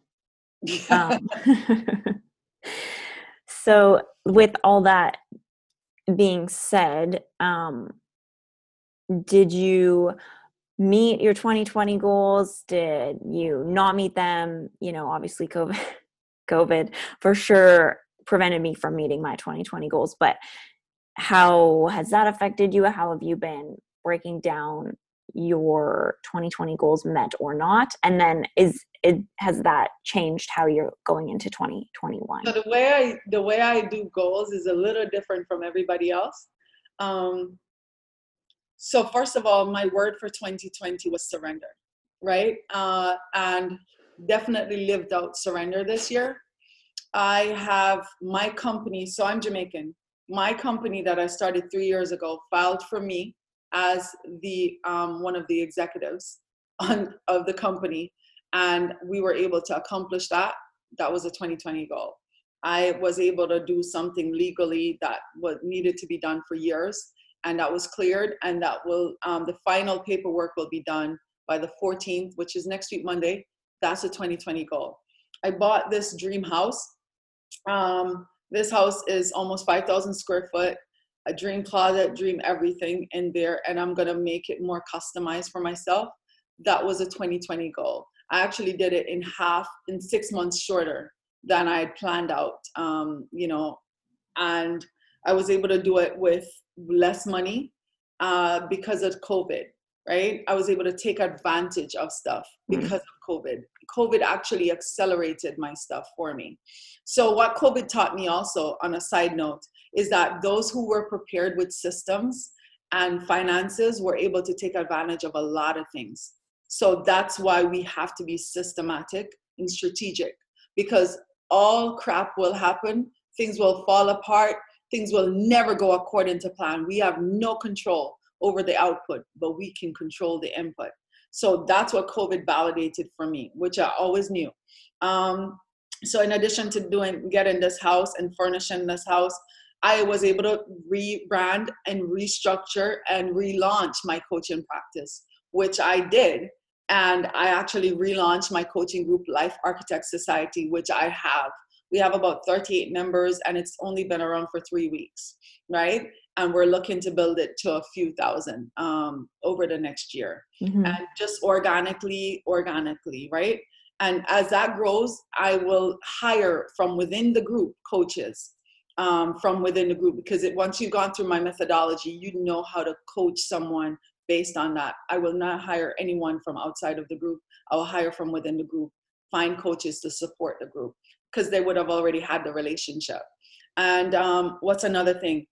So with all that being said, did you meet your 2020 goals? Did you not meet them? You know, obviously COVID for sure prevented me from meeting my 2020 goals, but how has that affected you? How have you been breaking down your 2020 goals, met or not? And then has that changed how you're going into 2021? So the way I do goals is a little different from everybody else. So first of all, my word for 2020 was surrender, right? And definitely lived out surrender this year. I have my company, so I'm Jamaican. My company that I started 3 years ago filed for me as the one of the executives of the company. And we were able to accomplish that. That was a 2020 goal. I was able to do something legally that was needed to be done for years, and that was cleared. And that will, the final paperwork will be done by the 14th, which is next week, Monday. That's a 2020 goal. I bought this dream house. This house is almost 5,000 square foot. a dream closet, dream everything in there, and I'm going to make it more customized for myself. That was a 2020 goal. I actually did it in half, in 6 months shorter than I had planned out, you know, and I was able to do it with less money because of COVID, right? I was able to take advantage of stuff because of COVID. COVID actually accelerated my stuff for me. So what COVID taught me also, on a side note, is that those who were prepared with systems and finances were able to take advantage of a lot of things. So that's why we have to be systematic and strategic, because all crap will happen. Things will fall apart. Things will never go according to plan. We have no control over the output, but we can control the input. So that's what COVID validated for me, which I always knew. So in addition to getting this house and furnishing this house, I was able to rebrand and restructure and relaunch my coaching practice, which I did. And I actually relaunched my coaching group, Life Architect Society, which I have. We have about 38 members, and it's only been around for 3 weeks, right? And we're looking to build it to a few thousand over the next year. Mm-hmm. And just organically, right? And as that grows, I will hire from within the group coaches, from within the group, because once you've gone through my methodology, you know how to coach someone based on that. I will not hire anyone from outside of the group. I will hire from within the group, find coaches to support the group, because they would have already had the relationship. And what's another thing?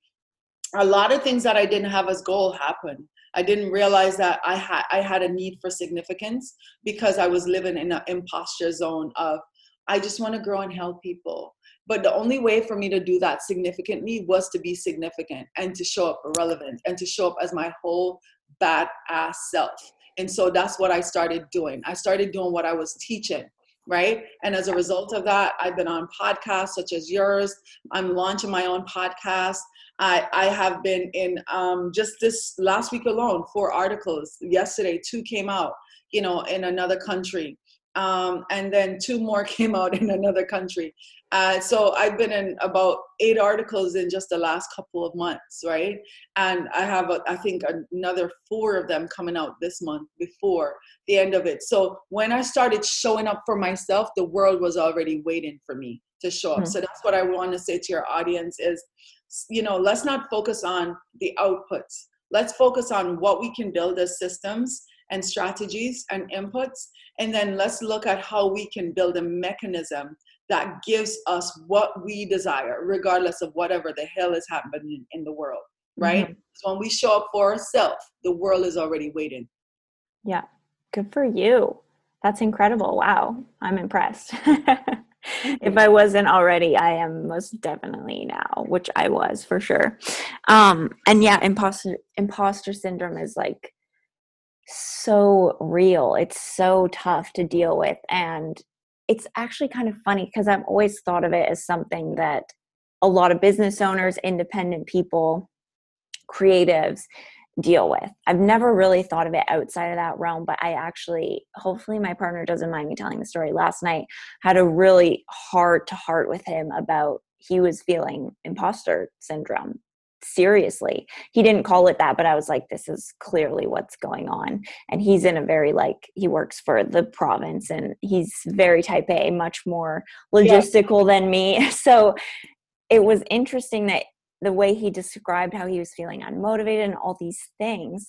A lot of things that I didn't have as goal happened. I didn't realize that I had a need for significance, because I was living in an imposter zone of, I just want to grow and help people. But the only way for me to do that significantly was to be significant and to show up relevant and to show up as my whole badass self. And so that's what I started doing. I started doing what I was teaching, right? And as a result of that, I've been on podcasts such as yours. I'm launching my own podcast. I have been in just this last week alone, 4 articles. Yesterday, 2 came out, you know, in another country. And then 2 more came out in another country. So I've been in about 8 articles in just the last couple of months, right? And I have, I think, another 4 of them coming out this month before the end of it. So when I started showing up for myself, the world was already waiting for me to show up. Mm-hmm. So that's what I want to say to your audience is, you know, let's not focus on the outputs. Let's focus on what we can build as systems and strategies and inputs. And then let's look at how we can build a mechanism that gives us what we desire, regardless of whatever the hell is happening in the world, right? Mm-hmm. So when we show up for ourselves, the world is already waiting. Yeah, good for you. That's incredible. Wow, I'm impressed. If I wasn't already, I am most definitely now, which I was for sure. And yeah, imposter syndrome is like so real. It's so tough to deal with. And it's actually kind of funny because I've always thought of it as something that a lot of business owners, independent people, creatives deal with. I've never really thought of it outside of that realm, but I actually, hopefully my partner doesn't mind me telling the story. Last night had a really heart to heart with him about he was feeling imposter syndrome. Seriously. He didn't call it that, but I was like, this is clearly what's going on. And he's in a very, like, he works for the province and he's very type A, much more logistical than me. So it was interesting that the way he described how he was feeling unmotivated and all these things.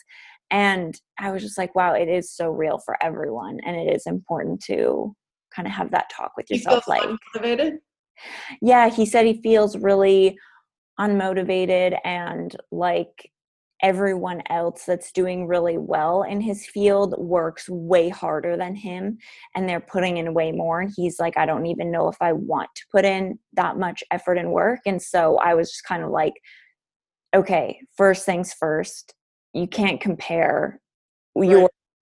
And I was just like, wow, it is so real for everyone. And it is important to kind of have that talk with yourself. He feels unmotivated? Yeah. He said he feels really unmotivated and like everyone else that's doing really well in his field works way harder than him and they're putting in way more. And he's like, I don't even know if I want to put in that much effort and work. And so I was just kind of like, okay, first things first, you can't compare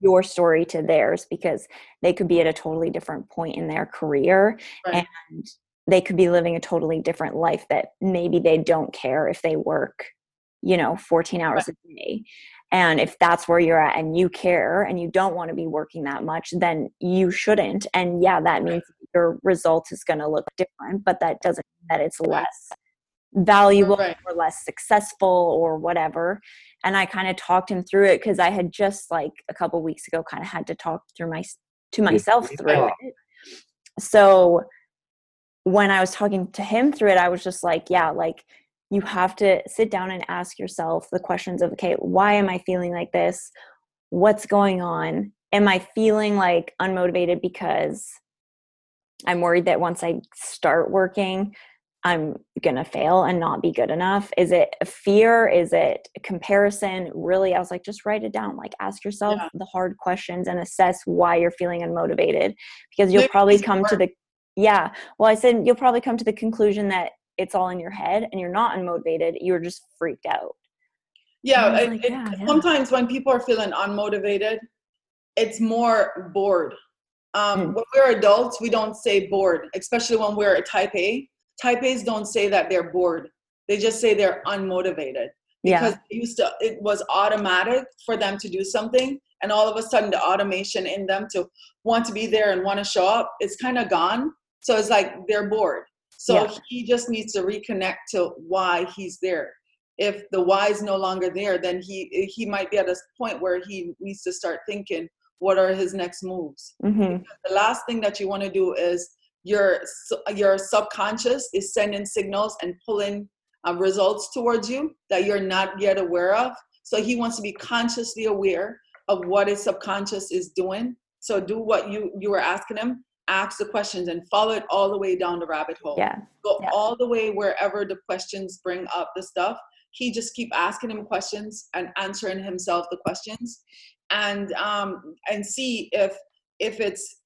your story to theirs because they could be at a totally different point in their career. Right. And they could be living a totally different life that maybe they don't care if they work, you know, 14 hours a day. And if that's where you're at and you care and you don't want to be working that much, then you shouldn't. And yeah, that means your result is going to look different, but that doesn't mean that it's less valuable or less successful or whatever. And I kind of talked him through it because I had just like a couple of weeks ago kind of had to talk through myself through it. So when I was talking to him through it, I was just like, yeah, like you have to sit down and ask yourself the questions of, okay, why am I feeling like this? What's going on? Am I feeling like unmotivated because I'm worried that once I start working, I'm going to fail and not be good enough? Is it a fear? Is it a comparison? Really, I was like, just write it down. Like ask yourself the hard questions and assess why you're feeling unmotited, because you'll probably come to the, well, I said, you'll probably come to the conclusion that it's all in your head and you're not unmotivated. You're just freaked out. Sometimes when people are feeling unmotivated, it's more bored. When we're adults, we don't say bored, especially when we're a type A. Type A's don't say that they're bored. They just say they're unmotivated because it was automatic for them to do something. And all of a sudden the automation in them to want to be there and want to show up, it's kind of gone. So it's like they're bored. So he just needs to reconnect to why he's there. If the why is no longer there, then he might be at a point where he needs to start thinking, what are his next moves? Mm-hmm. The last thing that you want to do is your subconscious is sending signals and pulling results towards you that you're not yet aware of. So he wants to be consciously aware of what his subconscious is doing. So do what you were asking him, ask the questions and follow it all the way down the rabbit hole. Go all the way wherever the questions bring up the stuff. He just keep asking him questions and answering himself the questions, and see if it's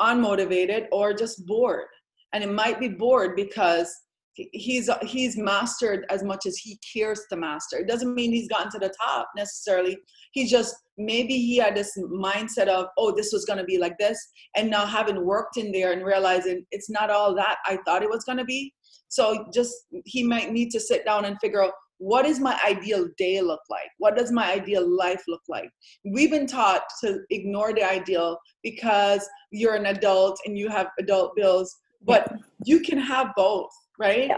unmotivated or just bored. And it might be bored because he's mastered as much as he cares to master. It doesn't mean he's gotten to the top necessarily. He just, maybe he had this mindset of, oh, this was going to be like this. And now having worked in there and realizing it's not all that I thought it was going to be. So just, he might need to sit down and figure out, what is my ideal day look like? What does my ideal life look like? We've been taught to ignore the ideal because you're an adult and you have adult bills, but you can have both, right?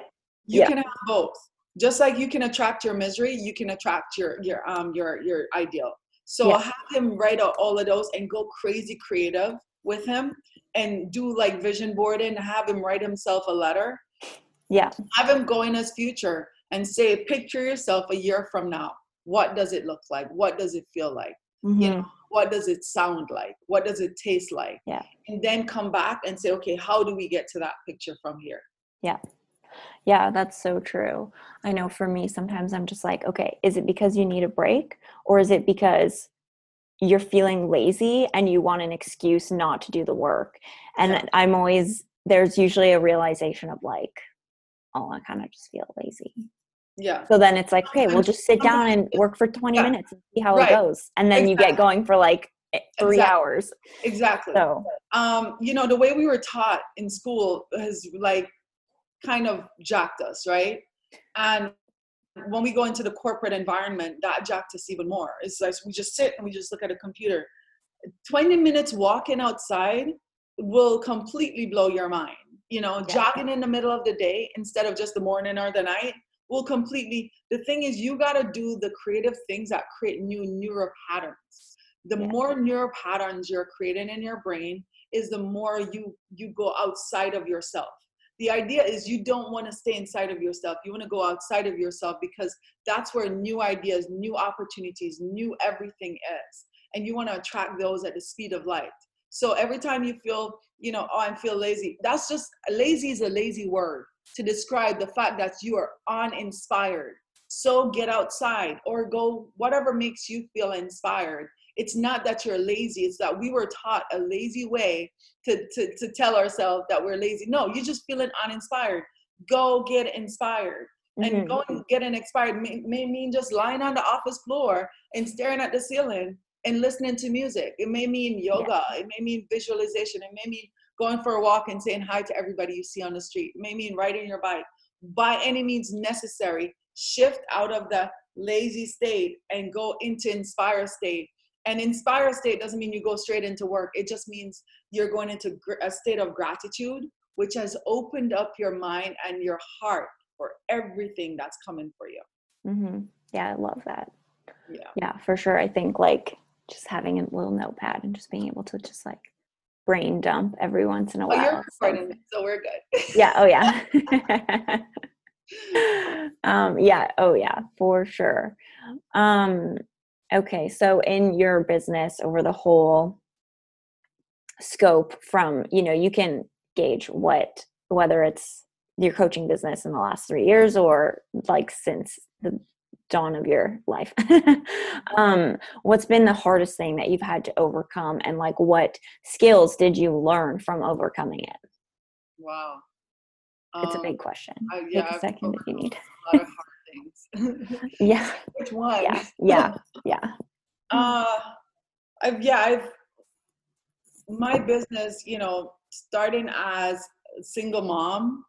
You can have both. Just like you can attract your misery, you can attract your ideal. So have him write out all of those and go crazy creative with him and do like vision boarding, have him write himself a letter. Have him go in his future and say, picture yourself a year from now. What does it look like? What does it feel like? You know, what does it sound like? What does it taste like? And then come back and say, okay, how do we get to that picture from here? Yeah, that's so true. I know for me, sometimes I'm just like, okay, is it because you need a break? Or is it because you're feeling lazy and you want an excuse not to do the work? And I'm always, there's usually a realization of like, oh, I kind of just feel lazy. So then it's like, okay, we'll just sit down and work for 20 minutes and see how it goes. And then you get going for like 3 hours. So, you know, the way we were taught in school has like kind of jacked us, right? And when we go into the corporate environment, that jacked us even more. It's like we just sit and we just look at a computer. 20 minutes walking outside will completely blow your mind. You know, jogging in the middle of the day instead of just the morning or the night will completely, the thing is you got to do the creative things that create new neural patterns. The more neural patterns you're creating in your brain is the more you go outside of yourself. The idea is you don't want to stay inside of yourself. You want to go outside of yourself because that's where new ideas, new opportunities, new everything is. And you want to attract those at the speed of light. So every time you feel, you know, oh, I feel lazy. That's just, lazy is a lazy word to describe the fact that you are uninspired. So get outside or go, whatever makes you feel inspired. It's not that you're lazy. It's that we were taught a lazy way to tell ourselves that we're lazy. No, you're just feeling uninspired. Go get inspired. And going getting inspired may mean just lying on the office floor and staring at the ceiling and listening to music. It may mean yoga. It may mean visualization. It may mean going for a walk and saying hi to everybody you see on the street. It may mean riding your bike. By any means necessary, shift out of the lazy state and go into inspired state. And inspired state doesn't mean you go straight into work. It just means you're going into a state of gratitude, which has opened up your mind and your heart, for everything that's coming for you. Mm-hmm. Yeah, I love that. Yeah, for sure. I think like just having a little notepad and just being able to just like brain dump every once in a while. Oh, you're recording, so we're good. Yeah. Oh, yeah. Yeah. Oh, yeah, for sure. Okay. So in your business over the whole scope from, you know, you can gauge what, whether it's your coaching business in the last 3 years or like since the dawn of your life. What's been the hardest thing that you've had to overcome, and like what skills did you learn from overcoming it? Wow. It's a big question. Yeah, take a second if you need. A lot of hard things. Yeah. Which one? Yeah. Yeah. Yeah. My business, you know, starting as a single mom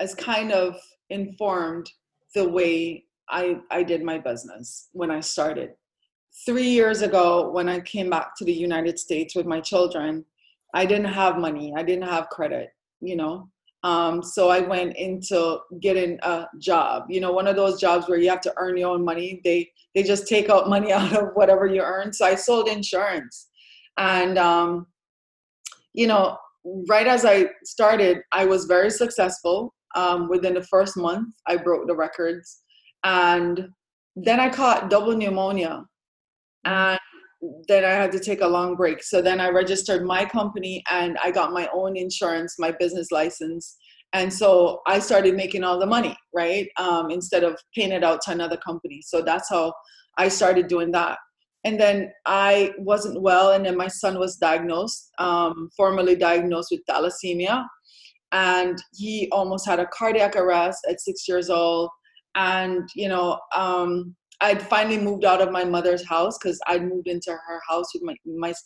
has kind of informed the way I did my business when I started. 3 years ago, when I came back to the United States with my children, I didn't have money. I didn't have credit, you know. So I went into getting a job, you know, one of those jobs where you have to earn your own money. They just take out money out of whatever you earn. So I sold insurance. And, you know, right as I started, I was very successful. Within the first month, I broke the records. And then I caught double pneumonia. And then I had to take a long break. So then I registered my company and I got my own insurance, my business license. And so I started making all the money, right? Instead of paying it out to another company. So that's how I started doing that. And then I wasn't well. And then my son was diagnosed, formally diagnosed with thalassemia. And he almost had a cardiac arrest at 6 years old. And, you know, I'd finally moved out of my mother's house because I'd moved into her house with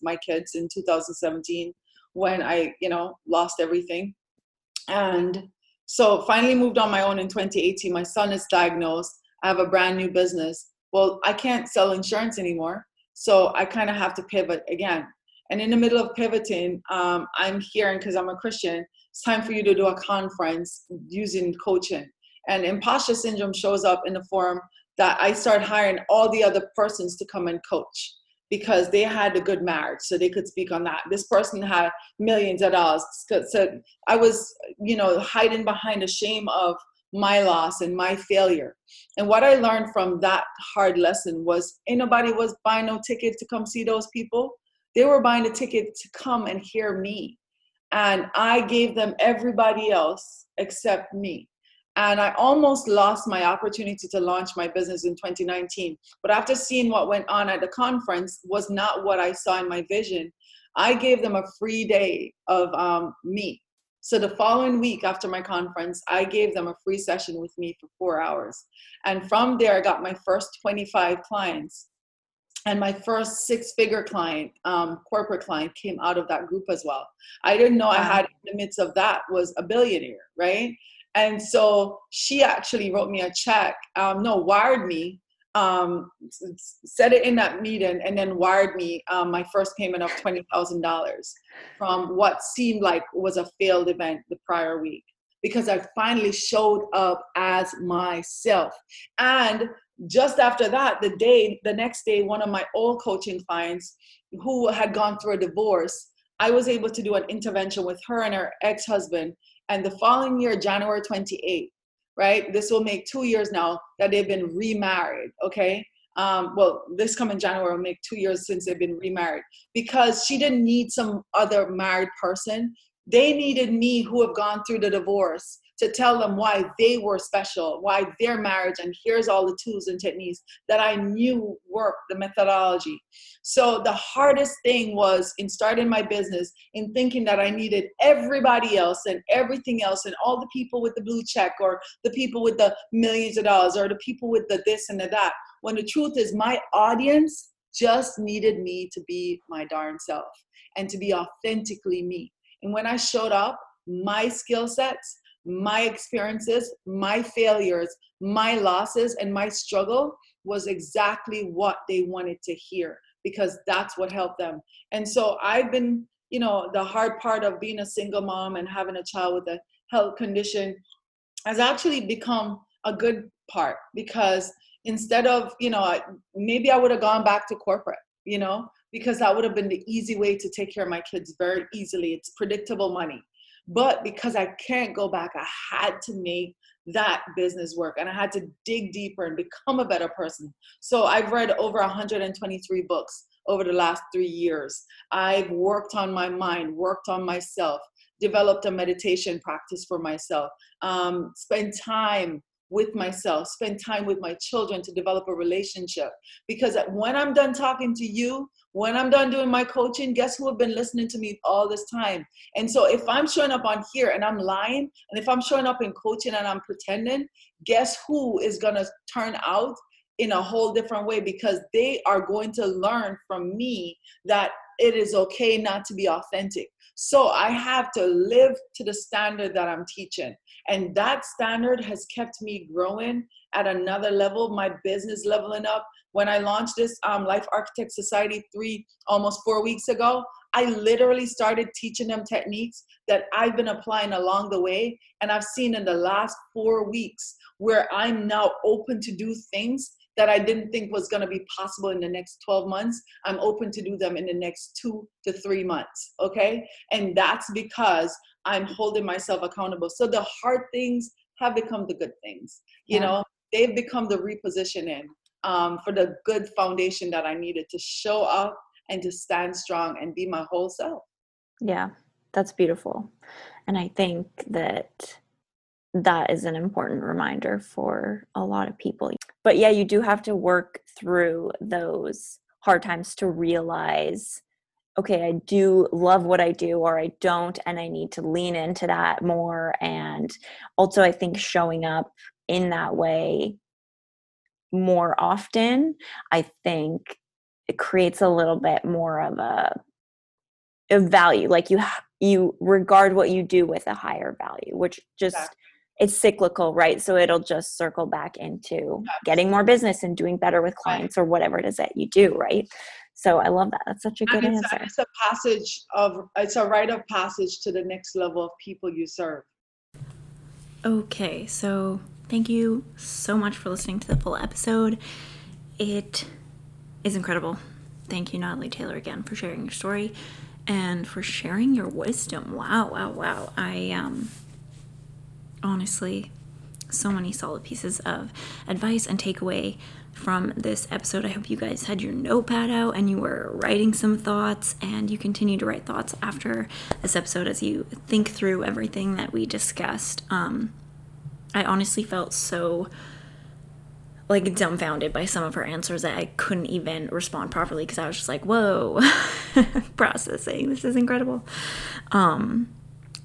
my kids in 2017 when I, you know, lost everything. And so finally moved on my own in 2018. My son is diagnosed. I have a brand new business. Well, I can't sell insurance anymore. So I kind of have to pivot again. And in the middle of pivoting, I'm hearing, because I'm a Christian, it's time for you to do a conference using coaching. And imposter syndrome shows up in the form that I started hiring all the other persons to come and coach because they had a good marriage, so they could speak on that. This person had millions of dollars. So I was, you know, hiding behind the shame of my loss and my failure. And what I learned from that hard lesson was ain't nobody was buying no ticket to come see those people. They were buying a ticket to come and hear me. And I gave them everybody else except me. And I almost lost my opportunity to launch my business in 2019. But after seeing what went on at the conference was not what I saw in my vision, I gave them a free day of me. So the following week after my conference, I gave them a free session with me for 4 hours. And from there, I got my first 25 clients. And my first six-figure client, corporate client, came out of that group as well. I didn't know I had in the midst of that was a billionaire, right? And so she actually wrote me a check, wired me, said it in that meeting, and then wired me my first payment of $20,000 from what seemed like was a failed event the prior week, because I finally showed up as myself. And just after that, the next day, one of my old coaching clients who had gone through a divorce, I was able to do an intervention with her and her ex-husband. And the following year, January 28th, right? This will make 2 years now that they've been remarried, okay? This coming January will make 2 years since they've been remarried, because she didn't need some other married person. They needed me, who have gone through the divorce, to tell them why they were special, why their marriage, and here's all the tools and techniques that I knew worked, the methodology. So the hardest thing was in starting my business, in thinking that I needed everybody else and everything else and all the people with the blue check or the people with the millions of dollars or the people with the this and the that, when the truth is my audience just needed me to be my darn self and to be authentically me. And when I showed up, my skill sets, my experiences, my failures, my losses, and my struggle was exactly what they wanted to hear, because that's what helped them. And so I've been, you know, the hard part of being a single mom and having a child with a health condition has actually become a good part, because instead of, you know, maybe I would have gone back to corporate, you know, because that would have been the easy way to take care of my kids very easily. It's predictable money. But because I can't go back, I had to make that business work, and I had to dig deeper and become a better person. So I've read over 123 books over the last 3 years. I've worked on my mind, worked on myself, developed a meditation practice for myself, spent time with myself, spend time with my children to develop a relationship. Because when I'm done talking to you, when I'm done doing my coaching, guess who have been listening to me all this time? And so if I'm showing up on here and I'm lying, and if I'm showing up in coaching and I'm pretending, guess who is going to turn out in a whole different way? Because they are going to learn from me that it is okay not to be authentic. So I have to live to the standard that I'm teaching. And that standard has kept me growing at another level, my business leveling up. When I launched this Life Architect Society almost 4 weeks ago, I literally started teaching them techniques that I've been applying along the way. And I've seen in the last 4 weeks where I'm now open to do things that I didn't think was going to be possible in the next 12 months. I'm open to do them in the next 2 to 3 months, okay? And that's because I'm holding myself accountable. So the hard things have become the good things. You know, they've become the repositioning for the good foundation that I needed to show up and to stand strong and be my whole self. Yeah, that's beautiful. And I think that that is an important reminder for a lot of people. But yeah, you do have to work through those hard times to realize, okay, I do love what I do, or I don't, and I need to lean into that more. And also, I think showing up in that way more often, I think it creates a little bit more of a value. Like you regard what you do with a higher value, which just... Exactly. It's cyclical, right? So it'll just circle back into getting more business and doing better with clients or whatever it is that you do, right? So I love that. That's such a good answer. It's a rite of passage to the next level of people you serve. Okay, so thank you so much for listening to the full episode. It is incredible. Thank you, Natalie Taylor, again for sharing your story and for sharing your wisdom. Wow. Honestly, so many solid pieces of advice and takeaway from this episode. I hope you guys had your notepad out and you were writing some thoughts, and you continue to write thoughts after this episode as you think through everything that we discussed. I honestly felt so like dumbfounded by some of her answers that I couldn't even respond properly because I was just like, whoa, processing. This is incredible.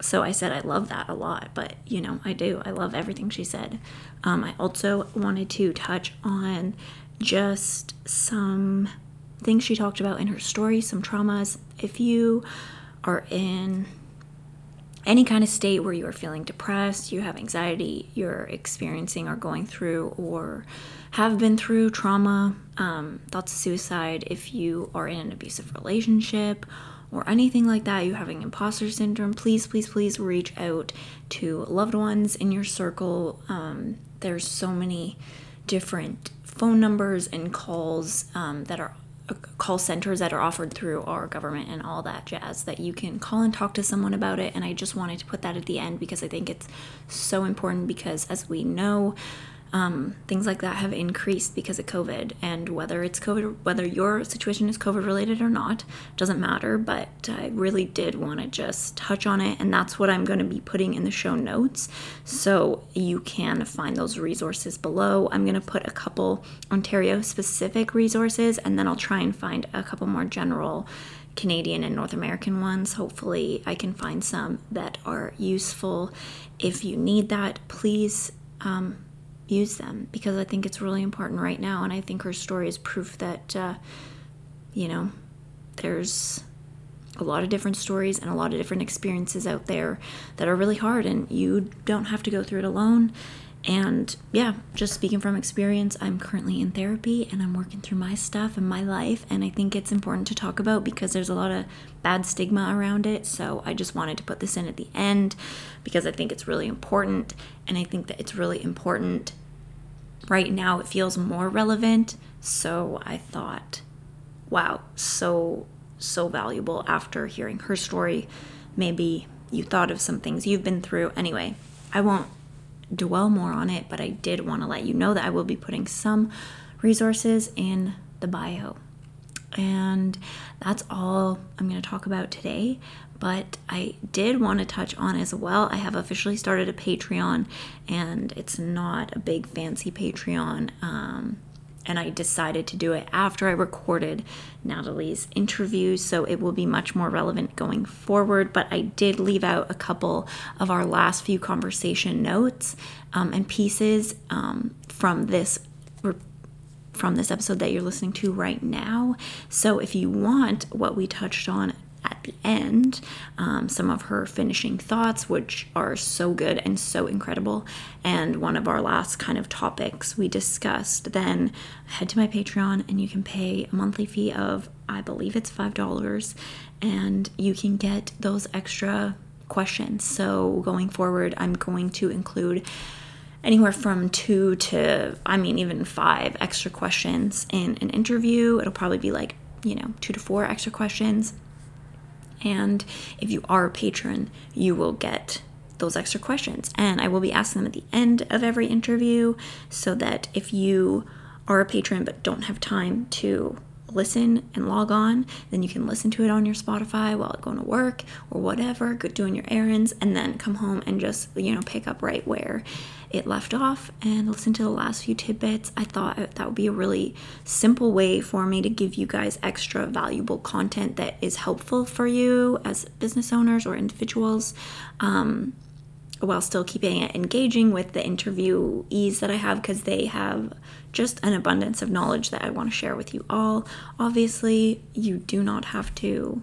So I said I love that a lot, but, you know, I do. I love everything she said. I also wanted to touch on just some things she talked about in her story, some traumas. If you are in any kind of state where you are feeling depressed, you have anxiety, you're experiencing or going through or have been through trauma, thoughts of suicide, if you are in an abusive relationship or anything like that, you having imposter syndrome, please reach out to loved ones in your circle. There's so many different phone numbers and calls that are call centers that are offered through our government and all that jazz that you can call and talk to someone about it. And I just wanted to put that at the end because I think it's so important, because as we know, things like that have increased because of COVID, and whether it's COVID, whether your situation is COVID related or not, doesn't matter, but I really did want to just touch on it, and that's what I'm going to be putting in the show notes, so you can find those resources below. I'm going to put a couple Ontario specific resources, and then I'll try and find a couple more general Canadian and North American ones. Hopefully I can find some that are useful. If you need that, please, use them, because I think it's really important right now, and I think her story is proof that you know, there's a lot of different stories and a lot of different experiences out there that are really hard, and you don't have to go through it alone. And yeah, just speaking from experience, I'm currently in therapy and I'm working through my stuff and my life. And I think it's important to talk about because there's a lot of bad stigma around it. So I just wanted to put this in at the end because I think it's really important. And I think that it's really important right now. It feels more relevant. So I thought, wow, so valuable after hearing her story. Maybe you thought of some things you've been through. Anyway, I won't dwell more on it, but I did want to let you know that I will be putting some resources in the bio. And that's all I'm going to talk about today, but I did want to touch on as well, I have officially started a Patreon, and it's not a big fancy Patreon, and I decided to do it after I recorded Natalie's interview, so it will be much more relevant going forward. But I did leave out a couple of our last few conversation notes and pieces from this episode that you're listening to right now. So if you want what we touched on at the end, some of her finishing thoughts, which are so good and so incredible, and one of our last kind of topics we discussed, then head to my Patreon and you can pay a monthly fee of, I believe it's $5, and you can get those extra questions. So going forward, I'm going to include anywhere from 2 to, I mean, even 5 extra questions in an interview. It'll probably be like, 2 to 4 extra questions. And if you are a patron, you will get those extra questions. And I will be asking them at the end of every interview, so that if you are a patron but don't have time to listen and log on, then you can listen to it on your Spotify while going to work or whatever, doing your errands, and then come home and just, pick up right where it left off and listen to the last few tidbits. I thought that would be a really simple way for me to give you guys extra valuable content that is helpful for you as business owners or individuals, while still keeping it engaging with the interviewees that I have, because they have just an abundance of knowledge that I want to share with you all. Obviously, you do not have to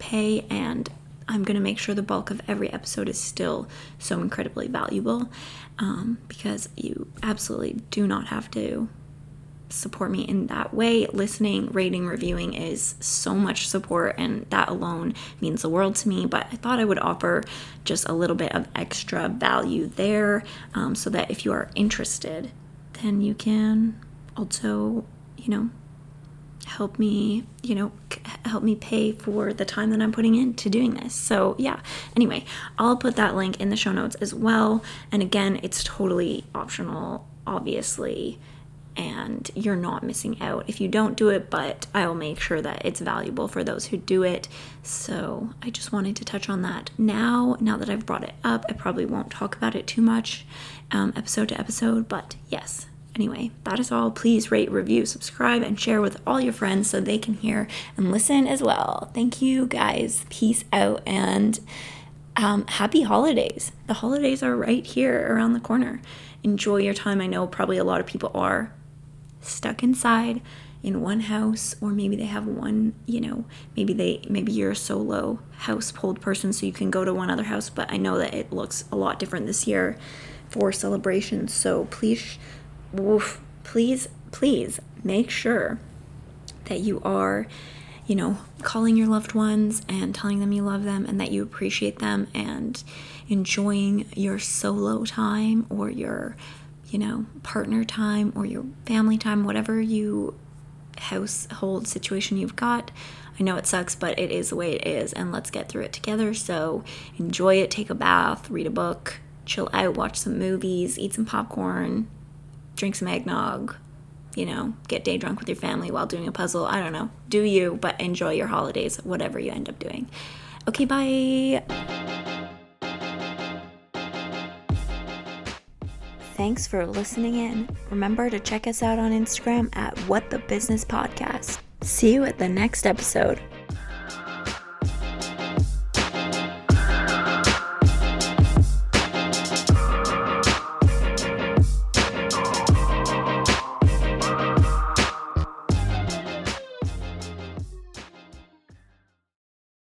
pay, and I'm going to make sure the bulk of every episode is still so incredibly valuable, because you absolutely do not have to support me in that way. Listening, rating, reviewing is so much support, and that alone means the world to me. But I thought I would offer just a little bit of extra value there, so that if you are interested, then you can also, help me pay for the time that I'm putting into doing this. So yeah, anyway, I'll put that link in the show notes as well. And again, it's totally optional, obviously, and you're not missing out if you don't do it, but I'll make sure that it's valuable for those who do it. So I just wanted to touch on that now that I've brought it up. I probably won't talk about it too much episode to episode, but yes. Anyway, that is all. Please rate, review, subscribe, and share with all your friends so they can hear and listen as well. Thank you, guys. Peace out, and happy holidays. The holidays are right here around the corner. Enjoy your time. I know probably a lot of people are stuck inside in one house, or maybe they have one, maybe you're a solo household person, so you can go to one other house. But I know that it looks a lot different this year for celebrations. So please make sure that you are, calling your loved ones and telling them you love them and that you appreciate them, and enjoying your solo time or your, partner time or your family time, whatever household situation you've got. I know it sucks, but it is the way it is, and let's get through it together. So enjoy it. Take a bath, read a book, chill out, watch some movies, eat some popcorn, drink some eggnog, get day drunk with your family while doing a puzzle. I don't know. Do you, but enjoy your holidays, whatever you end up doing. Okay, bye. Thanks for listening in. Remember to check us out on Instagram at What the Business Podcast. See you at the next episode.